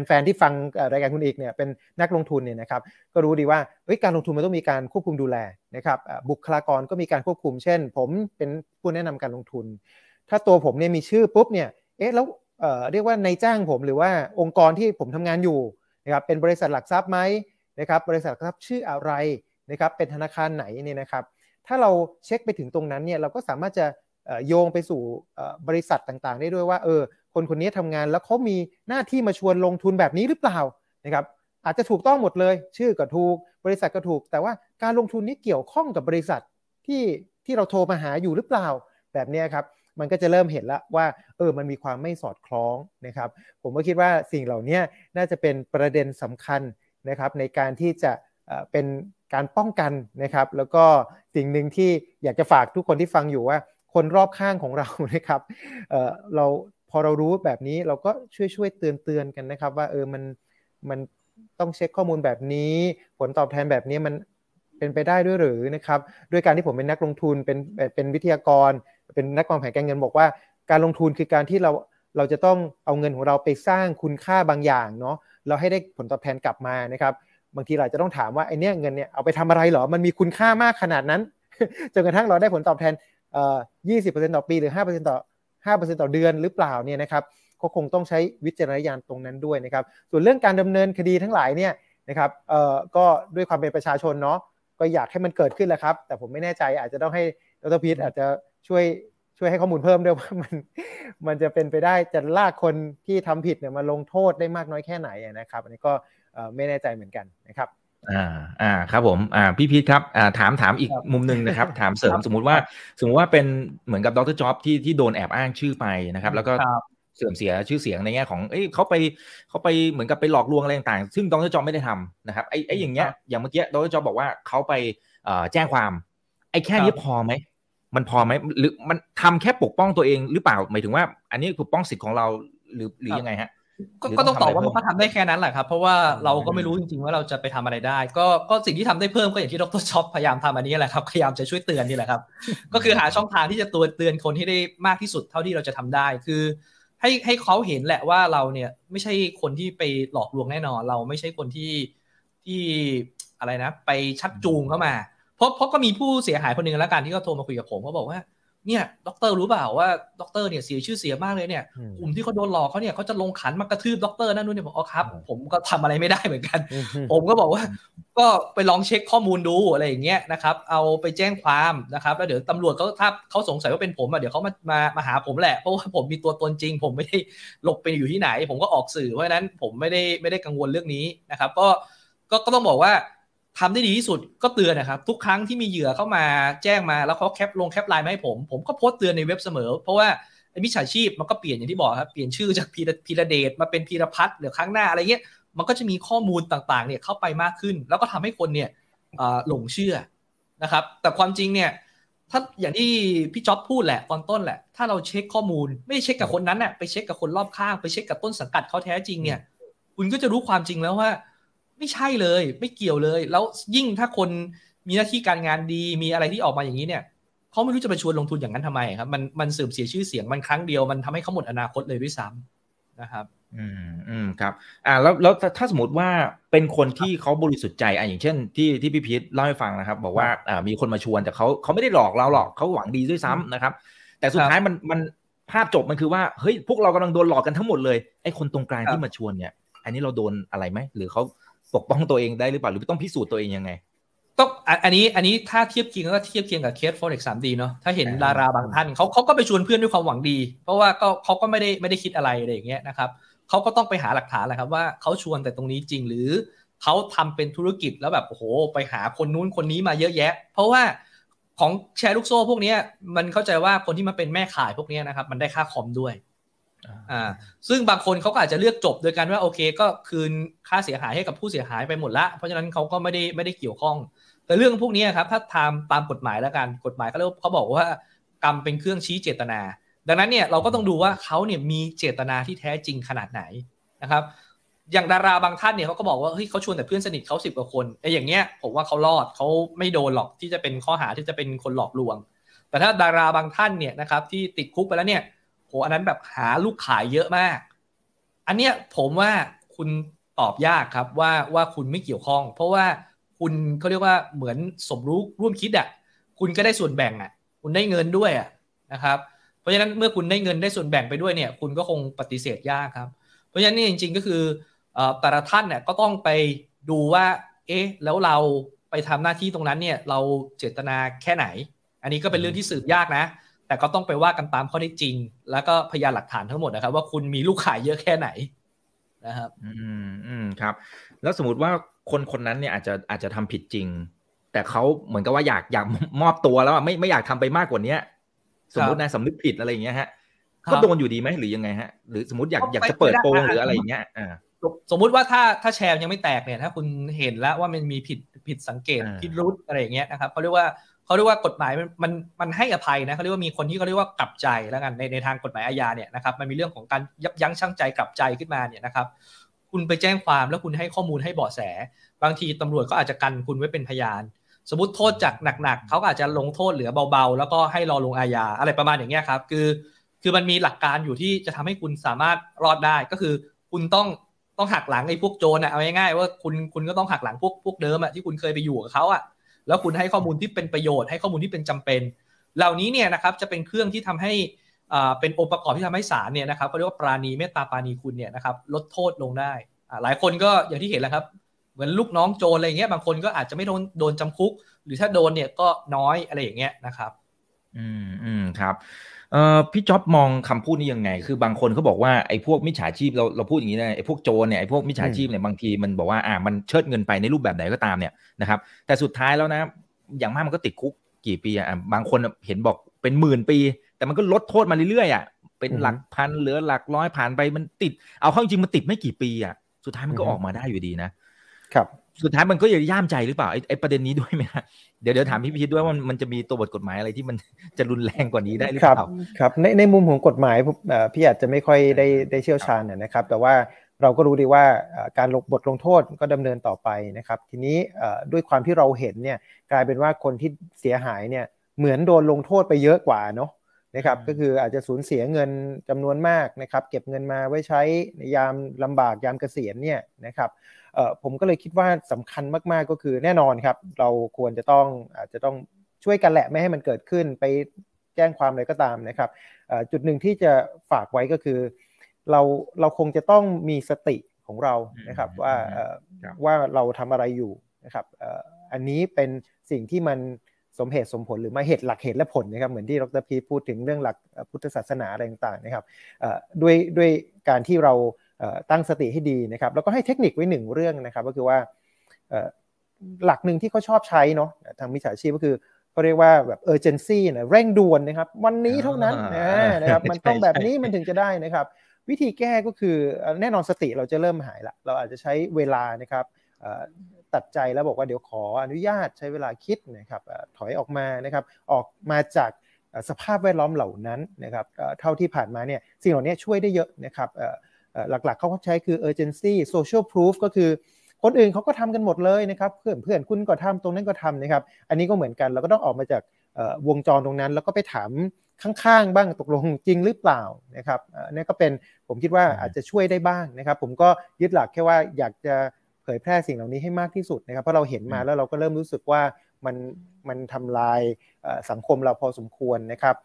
ิแฟนๆที่ฟังรายการคุณเอกเนี่ยเป็นนักลงทุนเนี่ยนะครับก็รู้ดีว่าการลงทุนมันต้องมีการควบคุมดูแลนะครับบุคลากรก็มีการควบคุมเช่นผมเป็นผู้แนะนำการลงทุนถ้าตัวผมเนี่ยมีชื่อปุ๊บเนี่ยเอ๊ะแล้วเอ่อเรียกว่านายจ้างผมหรือว่าองค์กรที่ผมทำงานอยู่นะครับเป็นบริษัทหลักทรัพย์ไหมนะครับบริษัทหลักทรัพย์ชื่ออะไรนะครับเป็นธนาคารไหนเนี่ยนะครับถ้าเราเช็คไปถึงตรงนั้นเนี่ยเราก็สามารถจะโยงไปสู่บริษัทต่างๆได้ด้วยว่าเออคนคนนี้ทำงานแล้วเขามีหน้าที่มาชวนลงทุนแบบนี้หรือเปล่านะครับอาจจะถูกต้องหมดเลยชื่อก็ถูกบริษัทก็ถูกแต่ว่าการลงทุนนี้เกี่ยวข้องกับบริษัทที่ที่เราโทรมาหาอยู่หรือเปล่าแบบนี้ครับมันก็จะเริ่มเห็นแล้วว่าเออมันมีความไม่สอดคล้องนะครับผมก็คิดว่าสิ่งเหล่านี้น่าจะเป็นประเด็นสำคัญนะครับในการที่จะเป็นการป้องกันนะครับแล้วก็สิ่งหนึ่งที่อยากจะฝากทุกคนที่ฟังอยู่ว่าคนรอบข้างของเรานะครับเออเราพอเรารู้แบบนี้เราก็ช่วยๆเตือนๆกันนะครับว่าเออมันมันต้องเช็คข้อมูลแบบนี้ผลตอบแทนแบบนี้มันเป็นไปได้ด้วยหรือนะครับด้วยการที่ผมเป็นนักลงทุนเป็นเป็นวิทยากรเป็นนักวางแผนการเงินบอกว่าการลงทุนคือการที่เราเราจะต้องเอาเงินของเราไปสร้างคุณค่าบางอย่างเนาะเราให้ได้ผลตอบแทนกลับมานะครับบางทีเราจะต้องถามว่าไอ้เนี่ยเงินเนี่ยเอาไปทำอะไรหรอมันมีคุณค่ามากขนาดนั้นจนกระทั่งเราได้ผลตอบแทนเอ่อ ยี่สิบเปอร์เซ็นต์ ต่อปีหรือ ห้าเปอร์เซ็นต์ ต่อ ห้าเปอร์เซ็นต์ ต่อเดือนหรือเปล่าเนี่ยนะครับก็คงต้องใช้วิจารณญาณตรงนั้นด้วยนะครับส่วนเรื่องการดำเนินคดีทั้งหลายเนี่ยนะครับเอ่อก็ด้วยความเป็นประชาชนเนาะก็อยากให้มันเกิดขึ้นแหละครับแต่ผมไม่แน่ใจอาจจะต้องให้ดร.พีทอาจจะช่วยช่วยให้ข้อมูลเพิ่มด้วยว่ามันมันจะเป็นไปได้จะลากคนที่ทำผิดเนี่ยมาลงโทษได้มากน้อยแค่ไหนนะครับอันนี้ก็ไม่แน่ใจเหมือนกันนะครับอ่าอ่าครับผมอ่าพี่พีทครับอ่าถามถามอีกมุมนึงนะครับถามเสริมสมมุติว่าสมมุติว่าเป็นเหมือนกับดร.จ๊อบที่ที่โดนแอบอ้างชื่อไปนะครับแล้วก็เสื่อมเสียชื่อเสียงในแง่ของเอ้ยเขาไปเขาไปเหมือนกับไปหลอกลวงอะไรต่างๆซึ่งดร.จ๊อบไม่ได้ทำนะครับไอ้ไอ้อย่างเงี้ยอย่างเมื่อกี้ดร.จ๊อบบอกว่าเขาไปแจ้งความไอ้แค่นี้พอไหมมันพอไหมหรือมันทำแค่ปกป้องตัวเองหรือเปล่าหมายถึงว่าอันนี้ปกป้องสิทธิ์ของเราหรือหรือยังไงฮะก็ต้องตอบว่ามันก็ทำได้แค่นั้นแหละครับเพราะว่าเราก็ไม่รู้จริงๆว่าเราจะไปทำอะไรได้ก็ก็สิ่งที่ทำได้เพิ่มก็อย่างที่ดร.ช็อปพยายามทำอันนี้แหละครับพยายามจะช่วยเตือนนี่แหละครับก็คือหาช่องทางที่จะตัวเตือนคนให้ได้มากที่สุดเท่าที่เราจะทำได้คือให้ให้เขาเห็นแหละว่าเราเนี่ยไม่ใช่คนที่ไปหลอกลวงแน่นอนเราไม่ใช่คนที่ที่อะไรนะไปชักจูงเข้ามาเพราะเพราะก็มีผู้เสียหายคนนึงแล้วกันที่เขาโทรมาคุยกับผมเขาบอกว่าเนี่ยด็อกเตอร์รู้เปล่าว่าด็อกเตอร์เนี่ยเสียชื่อเสียมากเลยเนี่ยกลุ่มที่เขาโดนหลอกเขาเนี่ยเขาจะลงขันมากระทืบด็อกเตอร์นั่นนู่นเนี่ยบอกอ๋อครับผมก็ทำอะไรไม่ได้เหมือนกันผมก็บอกว่าก็ไปลองเช็คข้อมูลดูอะไรอย่างเงี้ยนะครับเอาไปแจ้งความนะครับแล้วเดี๋ยวตำรวจเขาถ้าเขาสงสัยว่าเป็นผมอ่ะเดี๋ยวเขามามามาหาผมแหละเพราะว่าผมมีตัวตนจริงผมไม่ได้หลบไปอยู่ที่ไหนผมก็ออกสื่อเพราะฉะนั้นผมไม่ได้ไม่ได้กังวลเรื่องนี้นะครับก็ก็ต้องบอกว่าทำได้ดีที่สุดก็เตือนนะครับทุกครั้งที่มีเหยื่อเข้ามาแจ้งมาแล้วเขาแคปลงแคปไลน์มาให้ผมผมก็โพสต์เตือนในเว็บเสมอเพราะว่าไอ้มิจฉาชีพมันก็เปลี่ยนอย่างที่บอกครับเปลี่ยนชื่อจากพีระเดชมาเป็นพีรพัฒน์หรือครั้งหน้าอะไรเงี้ยมันก็จะมีข้อมูลต่างๆเนี่ยเข้าไปมากขึ้นแล้วก็ทำให้คนเนี่ยหลงเชื่อนะครับแต่ความจริงเนี่ยถ้าอย่างที่พี่จ๊อบพูดแหละตอนต้นแหละถ้าเราเช็คข้อมูลไม่เช็คกับคนนั้นน่ะไปเช็คกับคนรอบข้างไปเช็คกับต้นสังกัดเขาแท้จริงเนี่ยคุณก็จะรู้ความจริงแล้วว่าไม่ใช่เลยไม่เกี่ยวเลยแล้วยิ่งถ้าคนมีหน้าที่การงานดีมีอะไรที่ออกมาอย่างนี้เนี่ยเขาไม่รู้จะไปชวนลงทุนอย่างนั้นทำไมครับมันมันเสื่อมเสียชื่อเสียงมันครั้งเดียวมันทำให้เขาหมดอนาคตเลยด้วยซ้ำนะครับอืมอืมครับอ่าแล้วแล้วถ้าสมมติว่าเป็นคนที่เขาบริสุทธิ์ใจอ่ะอย่างเช่นที่ที่พี่พีทเล่าให้ฟังนะครับบอกว่าอ่ามีคนมาชวนแต่เขาเขาไม่ได้หลอกเราหรอกเขาหวังดีด้วยซ้ำนะครับแต่สุดท้ายมันมันภาพจบมันคือว่าเฮ้ยพวกเรากำลังโดนหลอกกันทั้งหมดเลยไอ้คนตรงกลางที่มาชวนเนี่ยอันนี้เราโดนอะไรไหมหรือเขาปกป้องตัวเองได้หรือเปล่าหรือต้องพิสูจน์ตัวเองยังไงต้อง อันนี้อันนี้ถ้าเทียบเคียงก็เทียบเคียงกับเคส Forex ทรีดี เนาะถ้าเห็นดาราบางท่านเขาเขาก็ไปชวนเพื่อนด้วยความหวังดีเพราะว่าก็เขาก็ไม่ได้ไม่ได้คิดอะไรอะไรอย่างเงี้ยนะครับเขาก็ต้องไปหาหลักฐานแหละครับว่าเขาชวนแต่ตรงนี้จริงหรือเขาทำเป็นธุรกิจแล้วแบบโอ้โหไปหาคนนู้นคนนี้มาเยอะแยะเพราะว่าของแชร์ลูกโซ่พวกนี้มันเข้าใจว่าคนที่มาเป็นแม่ขายพวกนี้นะครับมันได้ค่าคอมด้วยอ่าซึ่งบางคนเขาก็อาจจะเลือกจบโดยการว่าโอเคก็คืนค่าเสียหายให้กับผู้เสียหายไปหมดละเพราะฉะนั้นเขาก็ไม่ได้ไม่ได้เกี่ยวข้องแต่เรื่องพวกนี้ครับถ้าตามตามกฎหมายแล้วกันกฎหมายเขาเรียกเขาบอกว่ากรรมเป็นเครื่องชี้เจตนาดังนั้นเนี่ยเราก็ต้องดูว่าเขาเนี่ยมีเจตนาที่แท้จริงขนาดไหนนะครับอย่างดาราบางท่านเนี่ยเขาก็บอกว่าเฮ้ยเขาชวนแต่เพื่อนสนิทเขาสิบกว่าคนไอ้อย่างเงี้ยผมว่าเขารอดเขาไม่โดนหรอกที่จะเป็นข้อหาที่จะเป็นคนหลอกลวงแต่ถ้าดาราบางท่านเนี่ยนะครับที่ติดคุกไปแล้วเนี่ยโหอันนั้นแบบหาลูกขายเยอะมากอันเนี้ยผมว่าคุณตอบยากครับว่าว่าคุณไม่เกี่ยวข้องเพราะว่าคุณเขาเรียกว่าเหมือนสมรู้ร่วมคิดอ่ะคุณก็ได้ส่วนแบ่งอ่ะคุณได้เงินด้วยอ่ะนะครับเพราะฉะนั้นเมื่อคุณได้เงินได้ส่วนแบ่งไปด้วยเนี่ยคุณก็คงปฏิเสธยากครับเพราะฉะนั้นนี่จริงๆก็คือแต่ละท่านเนี่ยก็ต้องไปดูว่าเอ๊ะแล้วเราไปทำหน้าที่ตรงนั้นเนี่ยเราเจตนาแค่ไหนอันนี้ก็เป็นเรื่องที่สืบยากนะแต่ก็ต้องไปว่ากันตามข้อเท็จจริงแล้วก็พยานหลักฐานทั้งหมดนะครับว่าคุณมีลูกขายเยอะแค่ไหนนะครับอืมอืมครับแล้วสมมติว่าคนคนนั้นเนี่ยอาจจะอาจจะทำผิดจริงแต่เขาเหมือนกับว่าอยากอยากมอบตัวแล้วไม่ไม่อยากทำไปมากกว่านี้สมมตินายสำนึกผิดอะไรอย่างเงี้ยฮะก็โดนอยู่ดีไหมหรือยังไงฮะหรือสมมติอยากอยากจะเปิดโปงหรืออะไรอย่างเงี้ยอ่าสมมุติว่าถ้าถ้าแชร์ยังไม่แตกเนี่ยถ้าคุณเห็นแล้วว่ามันมีผิดผิดสังเกตพิรุธอะไรอย่างเงี้ยนะครับเขาเรียกว่าเขาเรียกว่ากฎหมายมันมันมันให้อภัยนะเขาเรียกว่ามีคนที่เขาเรียกว่ากลับใจแล้วกันในในทางกฎหมายอาญาเนี่ยนะครับมันมีเรื่องของการยับยั้งชั่งใจกลับใจขึ้นมาเนี่ยนะครับคุณไปแจ้งความแล้วคุณให้ข้อมูลให้เบาะแสบางทีตำรวจก็อาจจะกันคุณไว้เป็นพยานสมมติโทษจากหนักๆเขาอาจจะลงโทษเหลือเบาๆแล้วก็ให้รอลงอาญาอะไรประมาณอย่างเงี้ยครับคือคือมันมีหลักการอยู่ที่จะทำให้คุณสามารถรอดได้ก็คือคุณต้องต้องหักหลังไอ้พวกโจรนะเอาง่ายๆว่าคุณคุณก็ต้องหักหลังพวกพวกเดิมอะที่คุณเคยไปอยู่กับเขาอะแล้วคุณให้ข้อมูลที่เป็นประโยชน์ให้ข้อมูลที่เป็นจำเป็นเหล่านี้เนี่ยนะครับจะเป็นเครื่องที่ทำให้อ่าเป็นองค์ประกอบที่ทำให้ศาลเนี่ยนะครับเขาเรียกว่าปราณีเมตตาปราณีคุณเนี่ยนะครับลดโทษลงได้อ่าหลายคนก็อย่างที่เห็นแล้วครับเหมือนลูกน้องโจรอะไรอย่างเงี้ยบางคนก็อาจจะไม่โดนโดนจำคุกหรือถ้าโดนเนี่ยก็น้อยอะไรอย่างเงี้ยนะครับอืมอืมครับเอ่อพี่จ๊อบมองคำพูดนี้ยังไงคือบางคนเขาบอกว่าไอ้พวกมิจฉาชีพเราเราพูดอย่างนี้นะไอ้พวกโจรเนี่ยไอ้พวกมิจฉาชีพเนี่ยบางทีมันบอกว่าอ่ามันเชิดเงินไปในรูปแบบไหนก็ตามเนี่ยนะครับแต่สุดท้ายแล้วนะอย่างมากมันก็ติดคุกกี่ปีอ่ะบางคนเห็นบอกเป็นหมื่นปีแต่มันก็ลดโทษมาเรื่อยๆอ่ะเป็นหลักพันเหลือหลักร้อยผ่านไปมันติดเอาเข้าจริงมันติดไม่กี่ปีอ่ะสุดท้ายมันก็ออกมาได้อยู่ดีนะครับสุดท้ายมันก็อย่าย่ามใจหรือเปล่าไอ้ไอ้ประเด็นนี้ด้วยไหมฮะเดี๋ยวเดี๋ยวถามพี่พิชิตด้วยว่ามันจะมีตัวบทกฎหมายอะไรที่มันจะรุนแรงกว่านี้ได้หรือเปล่าครับในในมุมของกฎหมายพี่อาจจะไม่ค่อยได้ได้เชี่ยวชาญนะครับแต่ว่าเราก็รู้ดีว่าการลงบทลงโทษก็ดำเนินต่อไปนะครับทีนี้ด้วยความที่เราเห็นเนี่ยกลายเป็นว่าคนที่เสียหายเนี่ยเหมือนโดนลงโทษไปเยอะกว่าเนาะนะครับก็คืออาจจะสูญเสียเงินจำนวนมากนะครับเก็บเงินมาไว้ใช้ยามลำบากยามเกษียณเนี่ยนะครับผมก็เลยคิดว่าสำคัญมากๆก็คือแน่นอนครับเราควรจะต้องอาจจะต้องช่วยกันแหละไม่ให้มันเกิดขึ้นไปแจ้งความอะไรก็ตามนะครับจุดหนึ่งที่จะฝากไว้ก็คือเราเราคงจะต้องมีสติของเรานะครับว่าว่าเราทำอะไรอยู่นะครับอันนี้เป็นสิ่งที่มันสมเหตุสมผลหรือไม่เหตุหลักเหตุและผลนะครับเหมือนที่ดร.พีพูดถึงเรื่องหลักพุทธศาสนาอะไรต่างๆนะครับด้วยด้วยการที่เราตั้งสติให้ดีนะครับแล้วก็ให้เทคนิคไว้หนึ่งเรื่องนะครับก็คือว่าหลักหนึ่งที่เขาชอบใช้เนาะทางมิจฉาชีพก็คือเขาเรียกว่าแบบ urgency นะเร่งด่วนนะครับวันนี้เท่านั้นนะครับมันต้องแบบนี้มันถึงจะได้นะครับวิธีแก้ก็คือแน่นอนสติเราจะเริ่มหายละเราอาจจะใช้เวลานะครับตัดใจแล้วบอกว่าเดี๋ยวขออนุญาตใช้เวลาคิดนะครับถอยออกมานะครับออกมาจากสภาพแวดล้อมเหล่านั้นนะครับเท่าที่ผ่านมาเนี่ยสิ่งเหล่านี้ช่วยได้เยอะนะครับหลักๆเขาใช้คือ urgency social proof ก็คือคนอื่นเขาก็ทำกันหมดเลยนะครับเพื่อนเพื่อนคุณก็ทำตรงนั้นก็ทำนะครับอันนี้ก็เหมือนกันเราก็ต้องออกมาจากวงจรตรงนั้นแล้วก็ไปถามข้างๆบ้างตกลงจริงหรือเปล่านะครับนี่ก็เป็นผมคิดว่าอาจจะช่วยได้บ้างนะครับผมก็ยึดหลักแค่ว่าอยากจะเผยแพร่สิ่งเหล่านี้ให้มากที่สุดนะครับเพราะเราเห็นมาแล้วเราก็เริ่มรู้สึกว่ามันมันทำลายสังคมเราพอสมควรนะครั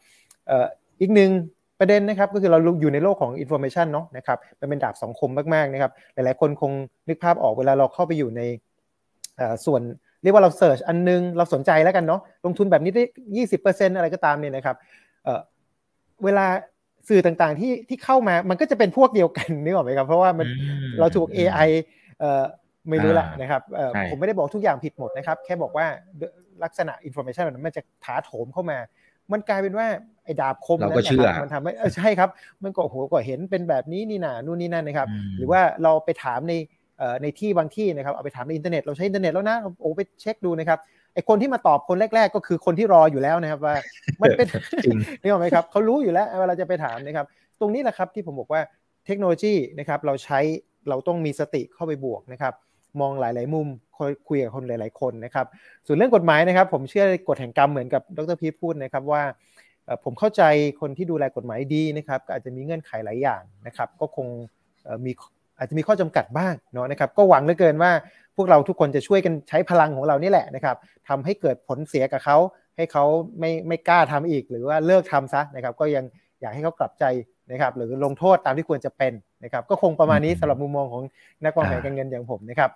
บอีกหนึ่งประเด็นนะครับก็คือเราอยู่ในโลกของ information เนาะนะครับมันเป็นดาบสองคมมากๆนะครับหลายๆคนคงนึกภาพออกเวลาเราเข้าไปอยู่ในส่วนเ รียกว่าเราเสิร์ชอันนึงเราสนใจแล้วกันเนาะลงทุนแบบนี้ได้ ยี่สิบเปอร์เซ็นต์ อะไรก็ตามเนี่ยนะครับเอ่อเวลาสื่อต่างๆที่ที่เข้ามามันก็จะเป็นพวกเดียวกันนึกออกมั้ยครับเพราะว่ามันเราถูก เอ ไอ เอ่อไม่รู้ละนะครับเอ่อผมไม่ได้บอกทุกอย่างผิดหมดนะครับแค่บอกว่าลักษณะ information มันมันจะถาโถมเข้ามามันกลายเป็นว่าไอ้ดาบคมนั่นน่ะมันทำให้เออใช่ครับมันก็โอ้โหก็เห็นเป็นแบบนี้นี่น่ะนู่นนี่นั่นนะครับหรือว่าเราไปถามในเอ่อในที่บางที่นะครับเอาไปถามในอินเทอร์เน็ตเราใช้อินเทอร์เน็ตแล้วนะโอ้ไปเช็คดูนะครับไอ้คนที่มาตอบคนแรกๆก็คือคนที่รออยู่แล้วนะครับว่ามันเป็นจริงนี่หรอมั้ยครับเค้ารู้อยู่แล้วเวลาจะไปถามนะครับตรงนี้แหละครับที่ผมบอกว่าเทคโนโลยีนะครับเราใช้เราต้องมีสติเข้าไปบวกนะครับมองหลายๆมุมคุยกับคนหลายๆคนนะครับส่วนเรื่องกฎหมายนะครับผมเชื่อกฎแห่งกรรมเหมือนกับดร.พีทพูดนะครับว่าผมเข้าใจคนที่ดูแลกฎหมายดีนะครับก็อาจจะมีเงื่อนไขหลายอย่างนะครับก็คงมีอาจจะมีข้อจำกัดบ้างเนาะนะครับก็หวังเหลือเกินว่าพวกเราทุกคนจะช่วยกันใช้พลังของเรานี่แหละนะครับทำให้เกิดผลเสียกับเขาให้เขาไม่ไม่กล้าทำอีกหรือว่าเลิกทำซะนะครับก็ยังอยากให้เขากลับใจนะครับหรือลงโทษตามที่ควรจะเป็นนะครับก็คงประมาณนี้สำหรับมุมมองของนักวางแผนการเงินอย่างผมนะครับ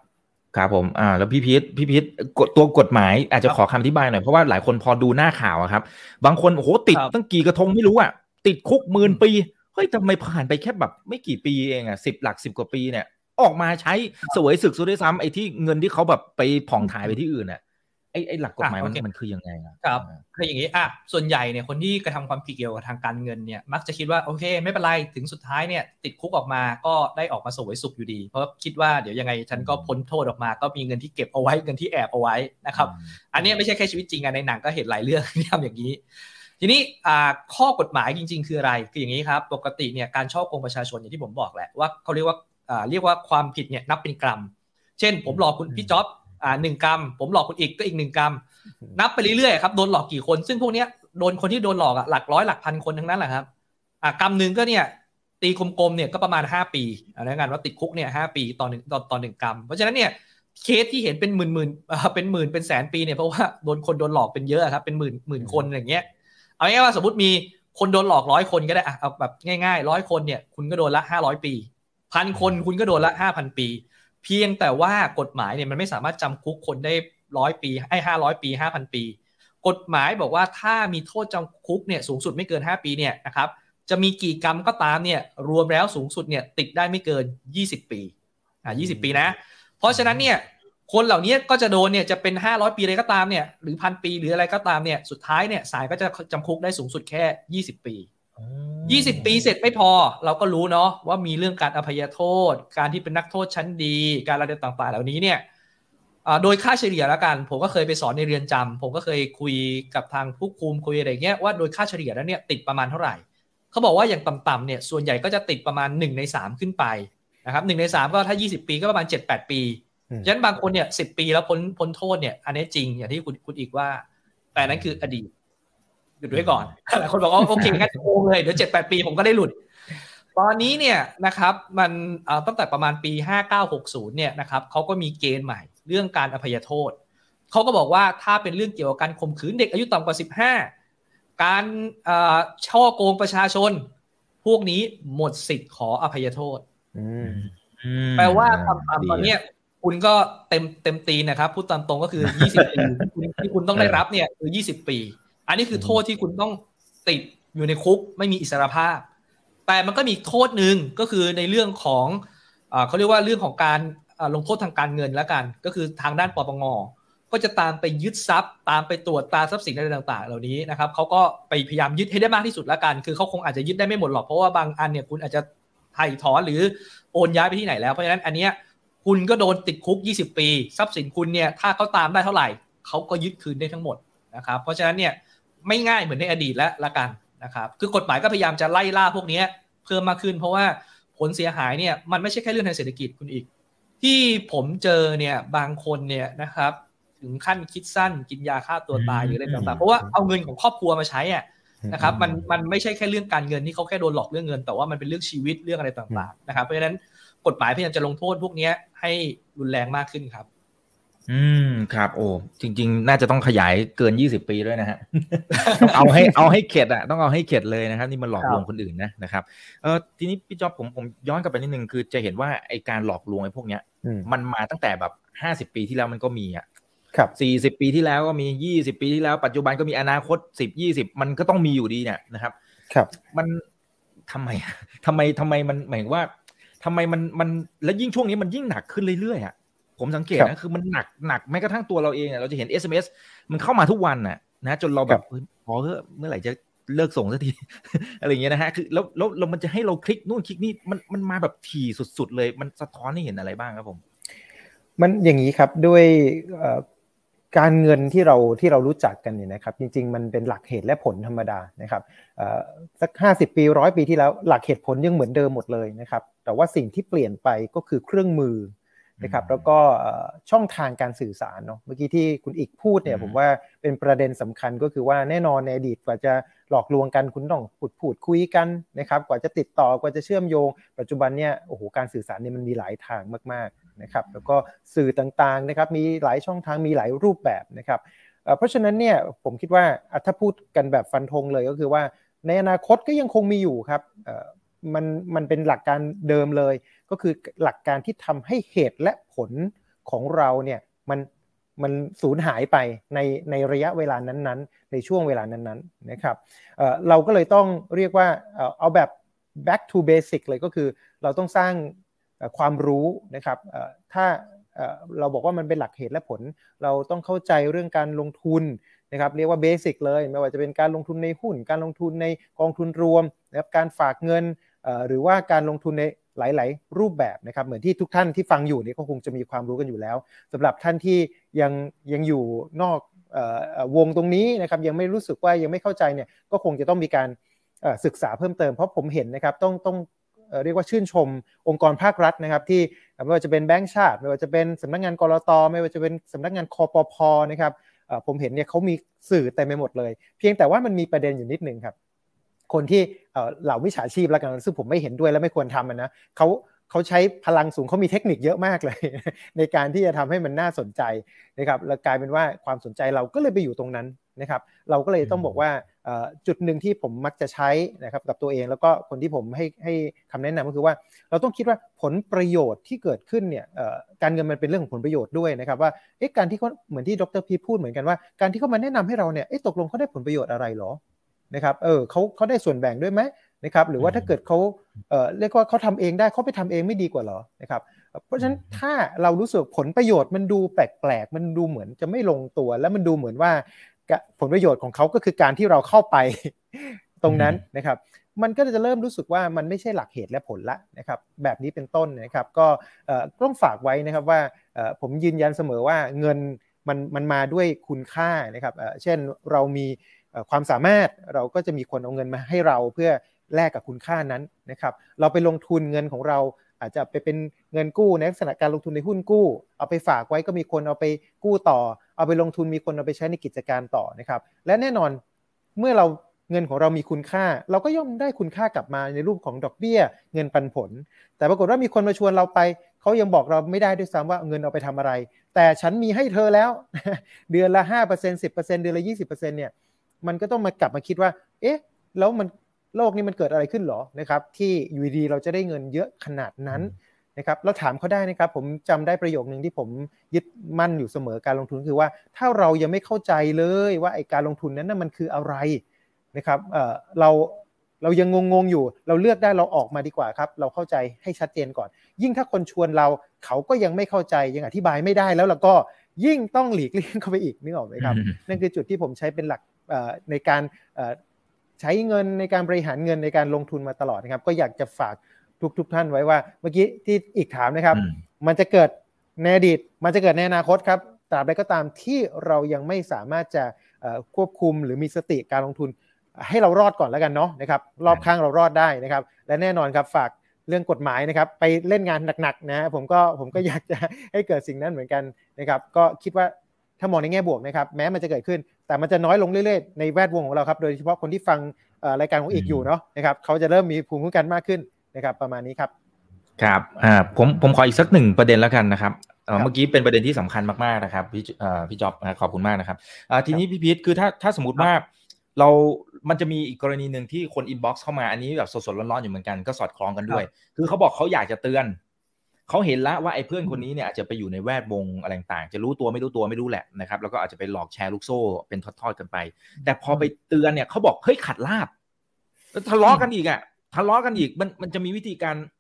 ครับผมอ่าแล้วพี่พีทพี่พีทตัวกฎหมายอาจจะขอคำอธิบายหน่อยเพราะว่าหลายคนพอดูหน้าข่าวครับบางคนโอ้โหติดตั้งกี่กระทงไม่รู้อ่ะติดคุกหมื่นปีเฮ้ยทำไมผ่านไปแค่แบบไม่กี่ปีเองอ่ะสิบหลักสิบกว่าปีเนี่ยออกมาใช้เสวยศึกด้วยซ้ำไอ้ที่เงินที่เขาแบบไปผ่องถ่ายไปที่อื่นอ่ะไอ้ไอ้หลักกฎหมายมันมันคือยังไงครับคืออย่างนี้อ่ะส่วนใหญ่เนี่ยคนที่กระทำความผิดเกี่ยวกับทางการเงินเนี่ยมักจะคิดว่าโอเคไม่เป็นไรถึงสุดท้ายเนี่ยติดคุกออกมาก็ได้ออกมาเสวยสุขอยู่ดีเพราะคิดว่าเดี๋ยวยังไงฉันก็พ้นโทษออกมาก็มีเงินที่เก็บเอาไว้เงินที่แอบเอาไว้นะครับอันนี้ไม่ใช่แค่ชีวิตจริงอ่ะในหนังก็เห็นหลายเรื่องที่ทำอย่างนี้ทีนี้ข้อกฎหมายจริงๆคืออะไรคืออย่างนี้ครับปกติเนี่ยการฉ้อโกงประชาชนอย่างที่ผมบอกแหละว่าเขาเรียกว่าเรียกว่าความผิดเนี่ยนับเป็นกรัมเช่นผมหลอกคุณพี่จ๊อบอ่าหนึ่งกรัมผมหลอกคนอีกก็อีกหนึ่งกรัมนับไปเรื่อยๆครับโดนหลอกกี่คนซึ่งพวกเนี้ยโดนคนที่โดนหลอกอ่ะหลักร้อยหลักพันคนทั้งนั้นแหละครับอ่ากรัมนึงก็เนี่ยตีกลมๆเนี่ยก็ประมาณห้าปีเอาละกันว่าติดคุกเนี่ยห้าปีต่อหนึ่งต่อต่อหนึ่งกรัมเพราะฉะนั้นเนี่ยเคสที่เห็นเป็นหมื่นๆเอ่อเป็นหมื่นเป็นแสนปีเนี่ยเพราะว่าโดนคนโดนหลอกเป็นเยอะครับเป็นหมื่นหมื่นคนอย่างเงี้ยเอาง่ายๆว่าสมมุติมีคนโดนหลอกหนึ่งร้อยคนก็ได้อ่ะเอาแบบง่ายๆหนึ่งร้อยคนเนี่ยคุณก็โดนละห้าร้อยปีหนึ่งพันคนคุณก็โดนละ ห้าพัน ปีเพียงแต่ว่ากฎหมายเนี่ยมันไม่สามารถจำคุกคนได้หนึ่งร้อยปีไอ้ห้าร้อยปี ห้าพัน ปีกฎหมายบอกว่าถ้ามีโทษจำคุกเนี่ยสูงสุดไม่เกินห้าปีเนี่ยนะครับจะมีกี่กรรมก็ตามเนี่ยรวมแล้วสูงสุดเนี่ยติดได้ไม่เกินยี่สิบปีอ่ะยี่สิบปีนะเพราะฉะนั้นเนี่ยคนเหล่านี้ก็จะโดนเนี่ยจะเป็นห้าร้อยปีอะไรก็ตามเนี่ยหรือ หนึ่งพัน ปีหรืออะไรก็ตามเนี่ยสุดท้ายเนี่ยศาลก็จะจำคุกได้สูงสุดแค่ยี่สิบปียี่สิบปีเสร็จไม่พอเราก็รู้เนาะว่ามีเรื่องการอภัยโทษการที่เป็นนักโทษชั้นดีการอะไรต่างๆเหล่านี้เนี่ยโดยค่าเฉลี่ยแล้วกันผมก็เคยไปสอนในเรือนจำผมก็เคยคุยกับทางผู้คุมคุยอะไรเงี้ยว่าโดยค่าเฉลี่ยแล้วเนี่ยติดประมาณเท่าไหร่เขาบอกว่าอย่างต่ำๆเนี่ยส่วนใหญ่ก็จะติดประมาณหนึ่งในสามขึ้นไปนะครับหนึ่งในสามก็ถ้ายี่สิบปีก็ประมาณ เจ็ดแปด ปีฉะนั้นบางคนเนี่ยสิบปีแล้วพ้นพ้นโทษเนี่ยอันนี้จริงอย่างที่คุณคุณอีกว่าแต่นั้นคืออดีตหลุดไว้ก่อนหลายคนบอกว่าโอเคงั้นโกงเลยเดี๋ยว เจ็ดแปด ปีผมก็ได้หลุดตอนนี้เนี่ยนะครับมันตั้งแต่ประมาณปีห้าเก้าหกศูนย์เนี่ยนะครับเขาก็มีเกณฑ์ใหม่เรื่องการอภัยโทษเขาก็บอกว่าถ้าเป็นเรื่องเกี่ยวกับการข่มขืนเด็กอายุต่ำกว่าสิบห้าการช่อโกงประชาชนพวกนี้หมดสิทธิ์ขออภัยโทษแปลว่าต่ำๆตอนนี้คุณก็เต็มเต็มตีนะครับพูดตามตรงก็คือยี่สิบปีที่คุณต้องได้รับเนี่ยคือยี่สิบปีอันนี้คือโทษที่คุณต้องติดอยู่ในคุกไม่มีอิสรภาพแต่มันก็มีโทษหนึ่งก็คือในเรื่องของเอ่อเค้าเรียกว่าเรื่องของการลงโทษทางการเงินแล้วกันก็คือทางด้านปปง.ก็จะตามไปยึดทรัพย์ตามไปตรวจตาทรัพย์สินอะไรต่างๆเหล่านี้นะครับเค้าก็ไปพยายามยึดให้ได้มากที่สุดแล้วกันคือเค้าคงอาจจะยึดได้ไม่หมดหรอกเพราะว่าบางอันเนี่ยคุณอาจจะถ่ายถอนหรือโอนย้ายไปที่ไหนแล้วเพราะฉะนั้นอันเนี้ยคุณก็โดนติดคุกยี่สิบปีทรัพย์สินคุณเนี่ยถ้าเค้าตามได้เท่าไหร่เค้าก็ยึดคืนได้ทั้งหมดนะครับเพราะฉะนั้นเนี่ยไม่ง่ายเหมือนในอดีตแล้วละกันนะครับคือกฎหมายก็พยายามจะไล่ล่าพวกนี้เพิ่มมากขึ้นเพราะว่าผลเสียหายเนี่ยมันไม่ใช่แค่เรื่องทางเศรษฐกิจคุณอีกที่ผมเจอเนี่ยบางคนเนี่ยนะครับถึงขั้นคิดสั้นกินยาฆ่าตัวตายหรืออะไรต่างๆเพราะว่าเอาเงินของครอบครัวมาใช้อ่ะนะครับมันมันไม่ใช่แค่เรื่องการเงินที่เขาแค่โดนหลอกเรื่องเงินแต่ว่ามันเป็นเรื่องชีวิตเรื่องอะไรต่างๆนะครับเพราะฉะนั้นกฎหมายพยายามจะลงโทษพวกนี้ให้รุนแรงมากขึ้นครับอืมครับโอ้จริงๆน่าจะต้องขยายเกินยี่สิบปีด้วยนะฮะ ต้องเอาให้เอาให้เข็ดอ่ะต้องเอาให้เข็ดเลยนะครับนี่มันหลอกลวงคนอื่นนะนะครับเออทีนี้พี่จ๊อบผมผมย้อนกลับไปนิดนึงคือจะเห็นว่าไอ้การหลอกลวงไอ้พวกเนี้ยมันมาตั้งแต่แบบห้าสิบปีที่แล้วมันก็มีอ่ะ ครับสี่สิบปีที่แล้วก็มียี่สิบปีที่แล้วปัจจุบันก็มีอนาคตสิบ ยี่สิบมันก็ต้องมีอยู่ดีเนี่ยนะครับครับมันทำไมทำไมทำไมมันหมายว่าทำไมมันมันและยิ่งช่วงนี้มันยิ่งหนักขึ้นเรื่อยๆอ่ะผมสังเกตนะคือมันหนักหนักแม้กระทั่งตัวเราเองเราจะเห็น เอส เอ็ม เอส มันเข้ามาทุกวันน่ะนะจนเราแบบพอเมื่อไหร่จะเลิกส่งสักที อะไรอย่างเงี้ยนะฮะคือแล้วแล้วแล้วมันจะให้เราคลิกนู่นคลิกนี่มันมันมาแบบถี่สุดๆเลยมันสะท้อนให้เห็นอะไรบ้างครับผมมันอย่างนี้ครับด้วยการเงินที่เราที่เรารู้จักกันเนี่ยนะครับจริงๆมันเป็นหลักเหตุและผลธรรมดานะครับสักห้าสิบปีร้อยปีที่แล้วหลักเหตุผลยังเหมือนเดิมหมดเลยนะครับแต่ว่าสิ่งที่เปลี่ยนไปก็คือเครื่องมือนะครับแล้วก็ช่องทางการสื่อสารเนาะเมื่อกี้ที่คุณอีกพูดเนี่ยผมว่าเป็นประเด็นสำคัญก็คือว่าแน่นอนในอดีตกว่าจะหลอกลวงกันคุณต้องพูดพูดคุยกันนะครับกว่าจะติดต่อกว่าจะเชื่อมโยงปัจจุบันเนี่ยโอ้โหการสื่อสารเนี่ยมันมีหลายทางมากๆนะครับแล้วก็สื่อต่างๆนะครับมีหลายช่องทางมีหลายรูปแบบนะครับเพราะฉะนั้นเนี่ยผมคิดว่าถ้าพูดกันแบบฟันธงเลยก็คือว่าในอนาคตก็ยังคงมีอยู่ครับมันมันเป็นหลักการเดิมเลยก็คือหลักการที่ทำให้เหตุและผลของเราเนี่ยมันมันสูญหายไปในในระยะเวลานั้นๆในช่วงเวลานั้นๆนะครับเอ่อเราก็เลยต้องเรียกว่าเอาแบบ back to basic เลยก็คือเราต้องสร้างความรู้นะครับเอ่อถ้าเอ่อเราบอกว่ามันเป็นหลักเหตุและผลเราต้องเข้าใจเรื่องการลงทุนนะครับเรียกว่าเบสิกเลยไม่ว่าจะเป็นการลงทุนในหุ้นการลงทุนในกองทุนรวมนะครับการฝากเงินหรือว่าการลงทุนในหลายๆรูปแบบนะครับเหมือนที่ทุกท่านที่ฟังอยู่นี่ก็คงจะมีความรู้กันอยู่แล้วสำหรับท่านที่ยังยังอยู่นอกวงตรงนี้นะครับยังไม่รู้สึกว่ายังไม่เข้าใจเนี่ยก็คงจะต้องมีการศึกษาเพิ่มเติมเพราะผมเห็นนะครับต้องต้องเรียกว่าชื่นชมองค์กรภาครัฐนะครับที่ไม่ว่าจะเป็นแบงก์ชาติไม่ว่าจะเป็นสำนักงานกลต.ไม่ว่าจะเป็นสำนักงานคปภ.นะครับผมเห็นเนี่ยเขามีสื่อเต็มไปหมดเลยเพียงแต่ว่ามันมีประเด็นอยู่นิดนึงครับคนที่เหล่ามิจฉาชีพแล้วกันซึ่งผมไม่เห็นด้วยและไม่ควรทำนะเขาเขาใช้พลังสูงเขามีเทคนิคเยอะมากเลยในการที่จะทำให้มันน่าสนใจนะครับแล้วกลายเป็นว่าความสนใจเราก็เลยไปอยู่ตรงนั้นนะครับเราก็เลยต้องบอกว่าจุดหนึ่งที่ผมมักจะใช้นะครับกับตัวเองแล้วก็คนที่ผมให้ให้คำแนะนำก็คือว่าเราต้องคิดว่าผลประโยชน์ที่เกิดขึ้นเนี่ยการเงินมันเป็นเรื่องของผลประโยชน์ด้วยนะครับว่าเอ๊ะการที่เขาเหมือนที่ดร.พีพูดเหมือนกันว่าการที่เขามาแนะนำให้เราเนี่ยเอ๊ะตกลงเขาได้ผลประโยชน์อะไรหรอนะครับเออเขาเขาได้ส่วนแบ่งด้วยไหมนะครับหรือว่าถ้าเกิดเขาเออเรียกว่าเขาทำเองได้เขาไปทำเองไม่ดีกว่าหรอนะครับเพราะฉะนั้นถ้าเรารู้สึกผลประโยชน์มันดูแปลกๆมันดูเหมือนจะไม่ลงตัวแล้วมันดูเหมือนว่าผลประโยชน์ของเขาก็คือการที่เราเข้าไปตรงนั้นนะครับมันก็จะเริ่มรู้สึกว่ามันไม่ใช่หลักเหตุและผลละนะครับแบบนี้เป็นต้นนะครับก็ต้องฝากไว้นะครับว่าผมยืนยันเสมอว่าเงินมันมันมาด้วยคุณค่านะครับเช่นเรามีความสามารถเราก็จะมีคนเอาเงินมาให้เราเพื่อแลกกับคุณค่านั้นนะครับเราไปลงทุนเงินของเราอาจจะไปเป็นเงินกู้ในลักษณะการลงทุนในหุ้นกู้เอาไปฝากไว้ก็มีคนเอาไปกู้ต่อเอาไปลงทุนมีคนเอาไปใช้ในกิจการต่อนะครับและแน่นอนเมื่อเราเงินของเรามีคุณค่าเราก็ย่อมได้คุณค่ากลับมาในรูปของดอกเบี้ยเงินปันผลแต่ปรากฏว่ามีคนมาชวนเราไปเขายังบอกเราไม่ได้ด้วยซ้ำว่าเงินเอาไปทำอะไรแต่ฉันมีให้เธอแล้ว เดือนละ ห้าเปอร์เซ็นต์ สิบเปอร์เซ็นต์ เดือนละ ยี่สิบเปอร์เซ็นต์ เนี่ยมันก็ต้องมากลับมาคิดว่าเอ๊ะแล้วมันโลกนี้มันเกิดอะไรขึ้นหรอนะครับที่อยู่ดีเราจะได้เงินเยอะขนาดนั้นนะครับเราถามเขาได้นะครับผมจำได้ประโยคนึงที่ผมยึดมั่นอยู่เสมอการลงทุนคือว่าถ้าเรายังไม่เข้าใจเลยว่าไอ้การลงทุนนั้นน่ะมันคืออะไรนะครับเอ่อเราเรายังงงๆอยู่เราเลือกได้เราออกมาดีกว่าครับเราเข้าใจให้ชัดเจนก่อนยิ่งถ้าคนชวนเราเขาก็ยังไม่เข้าใจยังอธิบายไม่ได้แล้วเราก็ยิ่งต้องหลีกเลี่ยงเข้าไปอีกนึกออกไหมครับ นั่นคือจุดที่ผมใช้เป็นหลักในการใช้เงินในการบริหารเงินในการลงทุนมาตลอดนะครับก็อยากจะฝากทุกทุกท่านไว้ว่าเมื่อกี้ที่อีกถามนะครับมันจะเกิดในอดีตมันจะเกิดในอนาคตครับตราบใดก็ตามที่เรายังไม่สามารถจะควบคุมหรือมีสติการลงทุนให้เรารอดก่อนแล้วกันเนาะนะครับรอบข้างเรารอดได้นะครับและแน่นอนครับฝากเรื่องกฎหมายนะครับไปเล่นงานหนักๆนะผมก็ผมก็อยากจะให้เกิดสิ่งนั้นเหมือนกันนะครับก็คิดว่าถ้ามองในแง่บวกนะครับแม้มันจะเกิดขึ้นแต่มันจะน้อยลงเรื่อยๆในแวดวงของเราครับโดยเฉพาะคนที่ฟังรายการของอีกอยู่เนาะนะครับเขาจะเริ่มมีภูมิคุ้มกันมากขึ้นนะครับประมาณนี้ครับครับอ่าผมผมขออีกสักหนึ่งประเด็นแล้วกันนะครับเมื่อกี้เป็นประเด็นที่สำคัญมากๆนะครับพี่เอ่อพี่จ๊อบขอบคุณมากนะครับอ่าทีนี้พี่พีทคือถ้าถ้าสมมติว่าเรามันจะมีอีกกรณีหนึ่งที่คนอินบ็อกซ์เข้ามาอันนี้แบบสดๆร้อนๆอยู่เหมือนกันก็สอดคล้องกันด้วยคือเขาบอกเขาอยากจะเตือน เขาเห็นละว่าไอ้เพื่อนคนนี้เนี่ยอาจจะไปอยู่ในแวดวงอะไรต่างจะรู้ตัวไม่รู้ตัวไม่รู้แหละนะครับแล้วก็อาจจะไปหลอกแชร์ลูกโซ่เป็นทอดๆกันไปแต่พอไปเตือนเนี่ยเขาบอกเฮ้ยขัดลาบแล้วทะเลาะกันอีกอ่ะทะเลาะกันอีกมันมันจะมีวิธีการพ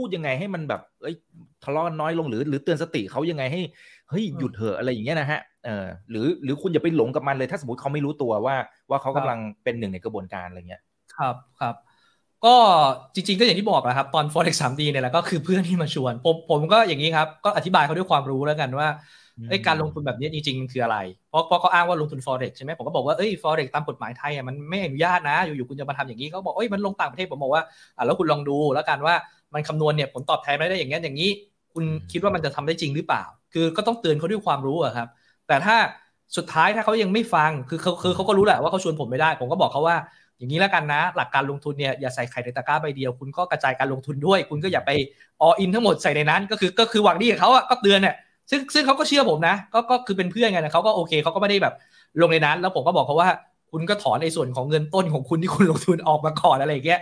ูดยังไงให้มันแบบเอ้ยทะเลาะกันน้อยลงหรือหรือเตือนสติเขายังไงให้เฮ้ยหยุดเถอะอะไรอย่างเงี้ยนะฮะเออหรือหรือคุณอย่าไปหลงกับมันเลยถ้าสมมติเขาไม่รู้ตัวว่าว่าเขากำลังเป็นหนึ่งในกระบวนการอะไรเงี้ยครับครับก็จริงๆก็อย่างที่บอกนะครับตอน Forex ทรี ดี เนี่ยแหละก็คือเพื่อนที่มาชวนผมผมก็อย่างนี้ครับก็อธิบายเขาด้วยความรู้แล้วกันว่าไอ้การลงทุนแบบนี้จริงๆมันคืออะไรเพราะเพราะเขาอ้างว่าลงทุน Forex ใช่ไหมผมก็บอกว่าเอ้ย Forex ตามกฎหมายไทยอ่ะมันไม่อนุญาตนะอยู่ๆคุณจะมาทำอย่างนี้เขาบอกเอ้ยมันลงต่างประเทศผมบอกว่าอ่ะแล้วคุณลองดูแล้วกันว่ามันคำนวณเนี่ยผลตอบแทนได้อย่างงั้นอย่างนี้คุณคิดว่ามันจะทำได้จริงหรือเปล่าคือก็ต้องเตือนเขาด้วยความรู้อ่ะครับแต่ถ้าสุดท้ายถ้าเขายังไม่ฟังคือเขาคือเขาก็รู้แหละว่าเขาชวนผมไม่ได้ผมก็บอกเขาว่าอย่างนี้แล้วกันนะหลักการลงทุนเนี่ยอย่าใส่ไข่ในตะกร้าใบเดียวคุณก็กระจายการลงทุนด้วยคุณก็อย่าไป all in ทั้งหมดใส่ในนั้นก็คือก็คือหวังดีกับเขาอ่ะก็เตือนเนี่ยซึ่งซึ่งเขาก็เชื่อผมนะก็ก็คือเป็นเพื่อนกันนะเขาก็โอเคเขาก็ไม่ได้แบบลงในนั้นแล้วผมก็บอกเขาว่าคุณก็ถอนในส่วนของเงินต้นของคุณที่คุณลงทุนออกมาก่อนอะไรอย่างเงี้ยเ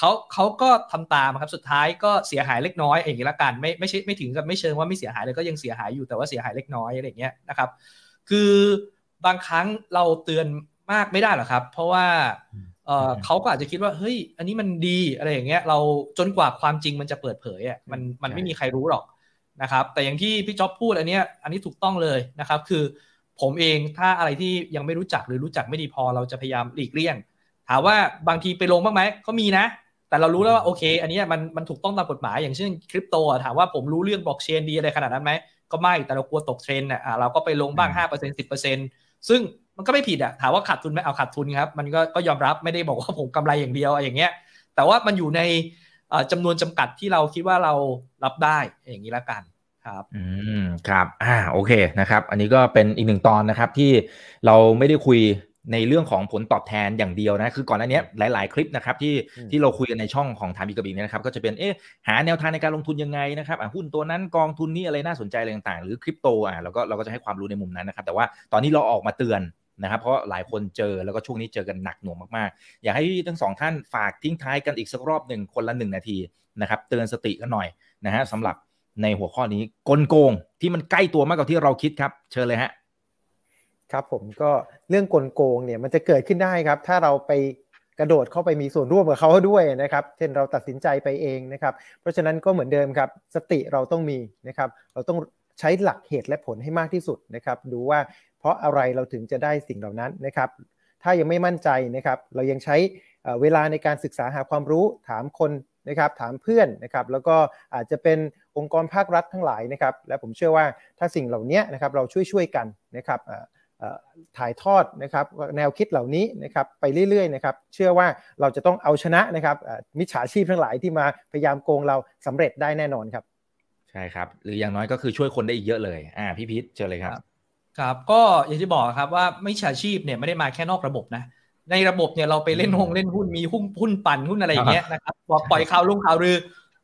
ขาเขาก็ทำตามครับสุดท้ายก็เสียหายเล็กน้อยอย่างนี้ละกันไม่ไม่ใช่ไม่ถึงกับไม่เชิงว่าไม่เสียหายเลยก็ยังเสียหายอยู่แต่ว่าเสียหายเล็กน้อยอะไรอย่างเงี้ยนะครับคือบางครั้งเราเตือนมากไม่ได้หรอกครับเพราะว่าเอ่อเขาก็อาจจะคิดว่าเฮ้ยอันนี้มันดีอะไรอย่างเงี้ยเราจนกว่าความจริงมันจะเปิดเผยอ่ะมันมันไม่มีใครรู้หรอกนะครับแต่อย่างที่พี่จ๊อบพูดอันเนี้ยอันนี้ถูกต้องเลยนะครับคือผมเองถ้าอะไรที่ยังไม่รู้จักหรือรู้จักไม่ดีพอเราจะพยายามหลีกเลี่ยงถามว่าบางทีไปลงบ้างไหมก็มีนะแต่เรารู้แล้วว่าโอเคอันนี้มันมันถูกต้องตามกฎหมายอย่างเช่นคริปโตถามว่าผมรู้เรื่องบล็อกเชนดีอะไรขนาดนั้นไหมก็ไม่แต่เรากลัวตกเทรนด์อ่ะเราก็ไปลงบ้าง ห้าเปอร์เซ็นต์ สิบเปอร์เซ็นต์ ซึ่งมันก็ไม่ผิดอ่ะถามว่าขาดทุนไหมเอาขาดทุนครับมันก็ก็ยอมรับไม่ได้บอกว่าผมกำไรอย่างเดียวอย่างเงี้ยแต่ว่ามันอยู่ในจำนวนจำกัดที่เราคิดว่าเรารับได้อย่างนี้ละกันครับอืมครับอ่าโอเคนะครับอันนี้ก็เป็นอีกหนึ่งตอนนะครับที่เราไม่ได้คุยในเรื่องของผลตอบแทนอย่างเดียวนะคือก่อนหน้านี้หลายๆคลิปนะครับที่ที่เราคุยกันในช่องของถามอีกกับอีกเนี่ยนะครับก็จะเป็นเอ๊ะหาแนวทางในการลงทุนยังไงนะครับหุ้นตัวนั้นกองทุนนี้อะไรน่าสนใจอะไรต่างๆหรือคริปโตอ่ะเราก็เราก็จะให้ความรู้ในมุมนั้นนะครับแต่ว่าตอนนี้เราออกมาเตือนนะครับเพราะหลายคนเจอแล้วก็ช่วงนี้เจอกันหนักหน่วงมากๆอยากให้ทั้งสองท่านฝากทิ้งท้ายกันอีกสักรอบหนึ่งคนละหนึ่งนาทีนะครับเตือนสติกันหน่อยนะฮะสำหรับในหัวข้อนี้กลโกงที่มันใกล้ตัวมากกว่าที่เราคิดครับเชิญเลยฮะครับผมก็เรื่องกลโกงเนี่ยมันจะเกิดขึ้นได้ครับถ้าเราไปกระโดดเข้าไปมีส่วนร่วมกับเขาด้วยนะครับเช่นเราตัดสินใจไปเองนะครับเพราะฉะนั้นก็เหมือนเดิมครับสติเราต้องมีนะครับเราต้องใช้หลักเหตุและผลให้มากที่สุดนะครับดูว่าเพราะอะไรเราถึงจะได้สิ่งเหล่านั้นนะครับถ้ายังไม่มั่นใจนะครับเรายังใช้เวลาในการศึกษาหาความรู้ถามคนนะครับถามเพื่อนนะครับแล้วก็อาจจะเป็นองค์กรภาครัฐทั้งหลายนะครับและผมเชื่อว่าถ้าสิ่งเหล่านี้นะครับเราช่วยๆกันนะครับถ่ายทอดนะครับแนวคิดเหล่านี้นะครับไปเรื่อยๆนะครับเชื่อว่าเราจะต้องเอาชนะนะครับมิจฉาชีพทั้งหลายที่มาพยายามโกงเราสำเร็จได้แน่นอนครับใช่ครับหรืออย่างน้อยก็คือช่วยคนได้อีกเยอะเลยอ่าพี่พิชเจอเลยครับครับก็อย่างที่บอกครับว่ามิจฉาชีพเนี่ยไม่ได้มาแค่นอกระบบนะในระบบเนี่ยเราไปเล่นหุ้นเล่นหุ้นมีหุ้นหุ้นปั่นหุ้นอะไรอย่างเงี้ยนะครับปล่อยข่าวลงข่าวลือ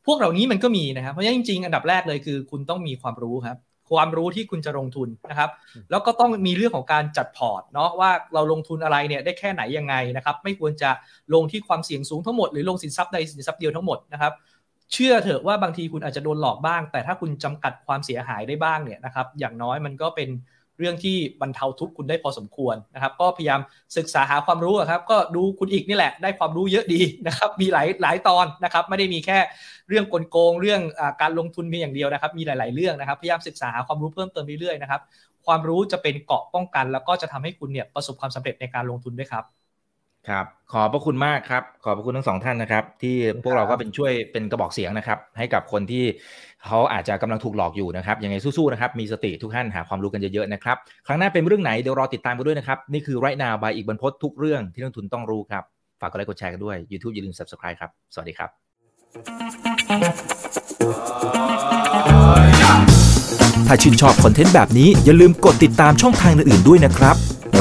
พวกเหล่านี้มันก็มีนะครับเพราะฉะนั้นจริงๆอันดับแรกเลยคือคุณต้องมีความรู้ครับความรู้ที่คุณจะลงทุนนะครับแล้วก็ต้องมีเรื่องของการจัดพอร์ตเนาะว่าเราลงทุนอะไรเนี่ยได้แค่ไหนยังไงนะครับไม่ควรจะลงที่ความเสี่ยงสูงทั้งหมดหรือลงสินทรัพย์ใดสินทรัพย์เดียวทั้งหมดนะครับเชื่อเถอะว่าบางทีคุณอาจจะโดนหลอกบ้างแต่ถ้าคุณจำกัดความเสียหายได้บ้างเนี่ยนะครับอย่างน้อยมันก็เป็นเรื่องที่บรรเทาทุกข์คุณได้พอสมควรนะครับก็พยายามศึกษาหาความรู้ครับก็ดูคุณอีกนี่แหละได้ความรู้เยอะดีนะครับมีหลายหลายตอนนะครับไม่ได้มีแค่เรื่องกลโกงเรื่องการลงทุนเพียงอย่างเดียวนะครับมีหลายๆเรื่องนะครับพยายามศึกษาหาความรู้เพิ่มเติมเรื่อยๆนะครับความรู้จะเป็นเกราะป้องกันแล้วก็จะทำให้คุณเนี่ยประสบความสำเร็จในการลงทุนด้วยครับครับขอบพระคุณมากครับขอบพระคุณทั้งสองท่านนะครับที่พวกเราก็เป็นช่วยเป็นกระบอกเสียงนะครับให้กับคนที่เขาอาจจะกำลังถูกหลอกอยู่นะครับยังไงสู้ๆนะครับมีสติทุกท่านหาความรู้กันเยอะๆนะครับครั้งหน้าเป็นเรื่องไหนเดี๋ยวรอติดตามกันด้วยนะครับนี่คือ Right Now by อีกบรรพตทุกเรื่องที่นักทุนต้องรู้ครับฝากกดไลค์กดแชร์กันด้วย YouTube อย่าลืม Subscribe ครับสวัสดีครับถ้าชื่นชอบคอนเทนต์แบบนี้อย่าลืมกดติดตามช่องทางอื่นๆด้วยนะครับไ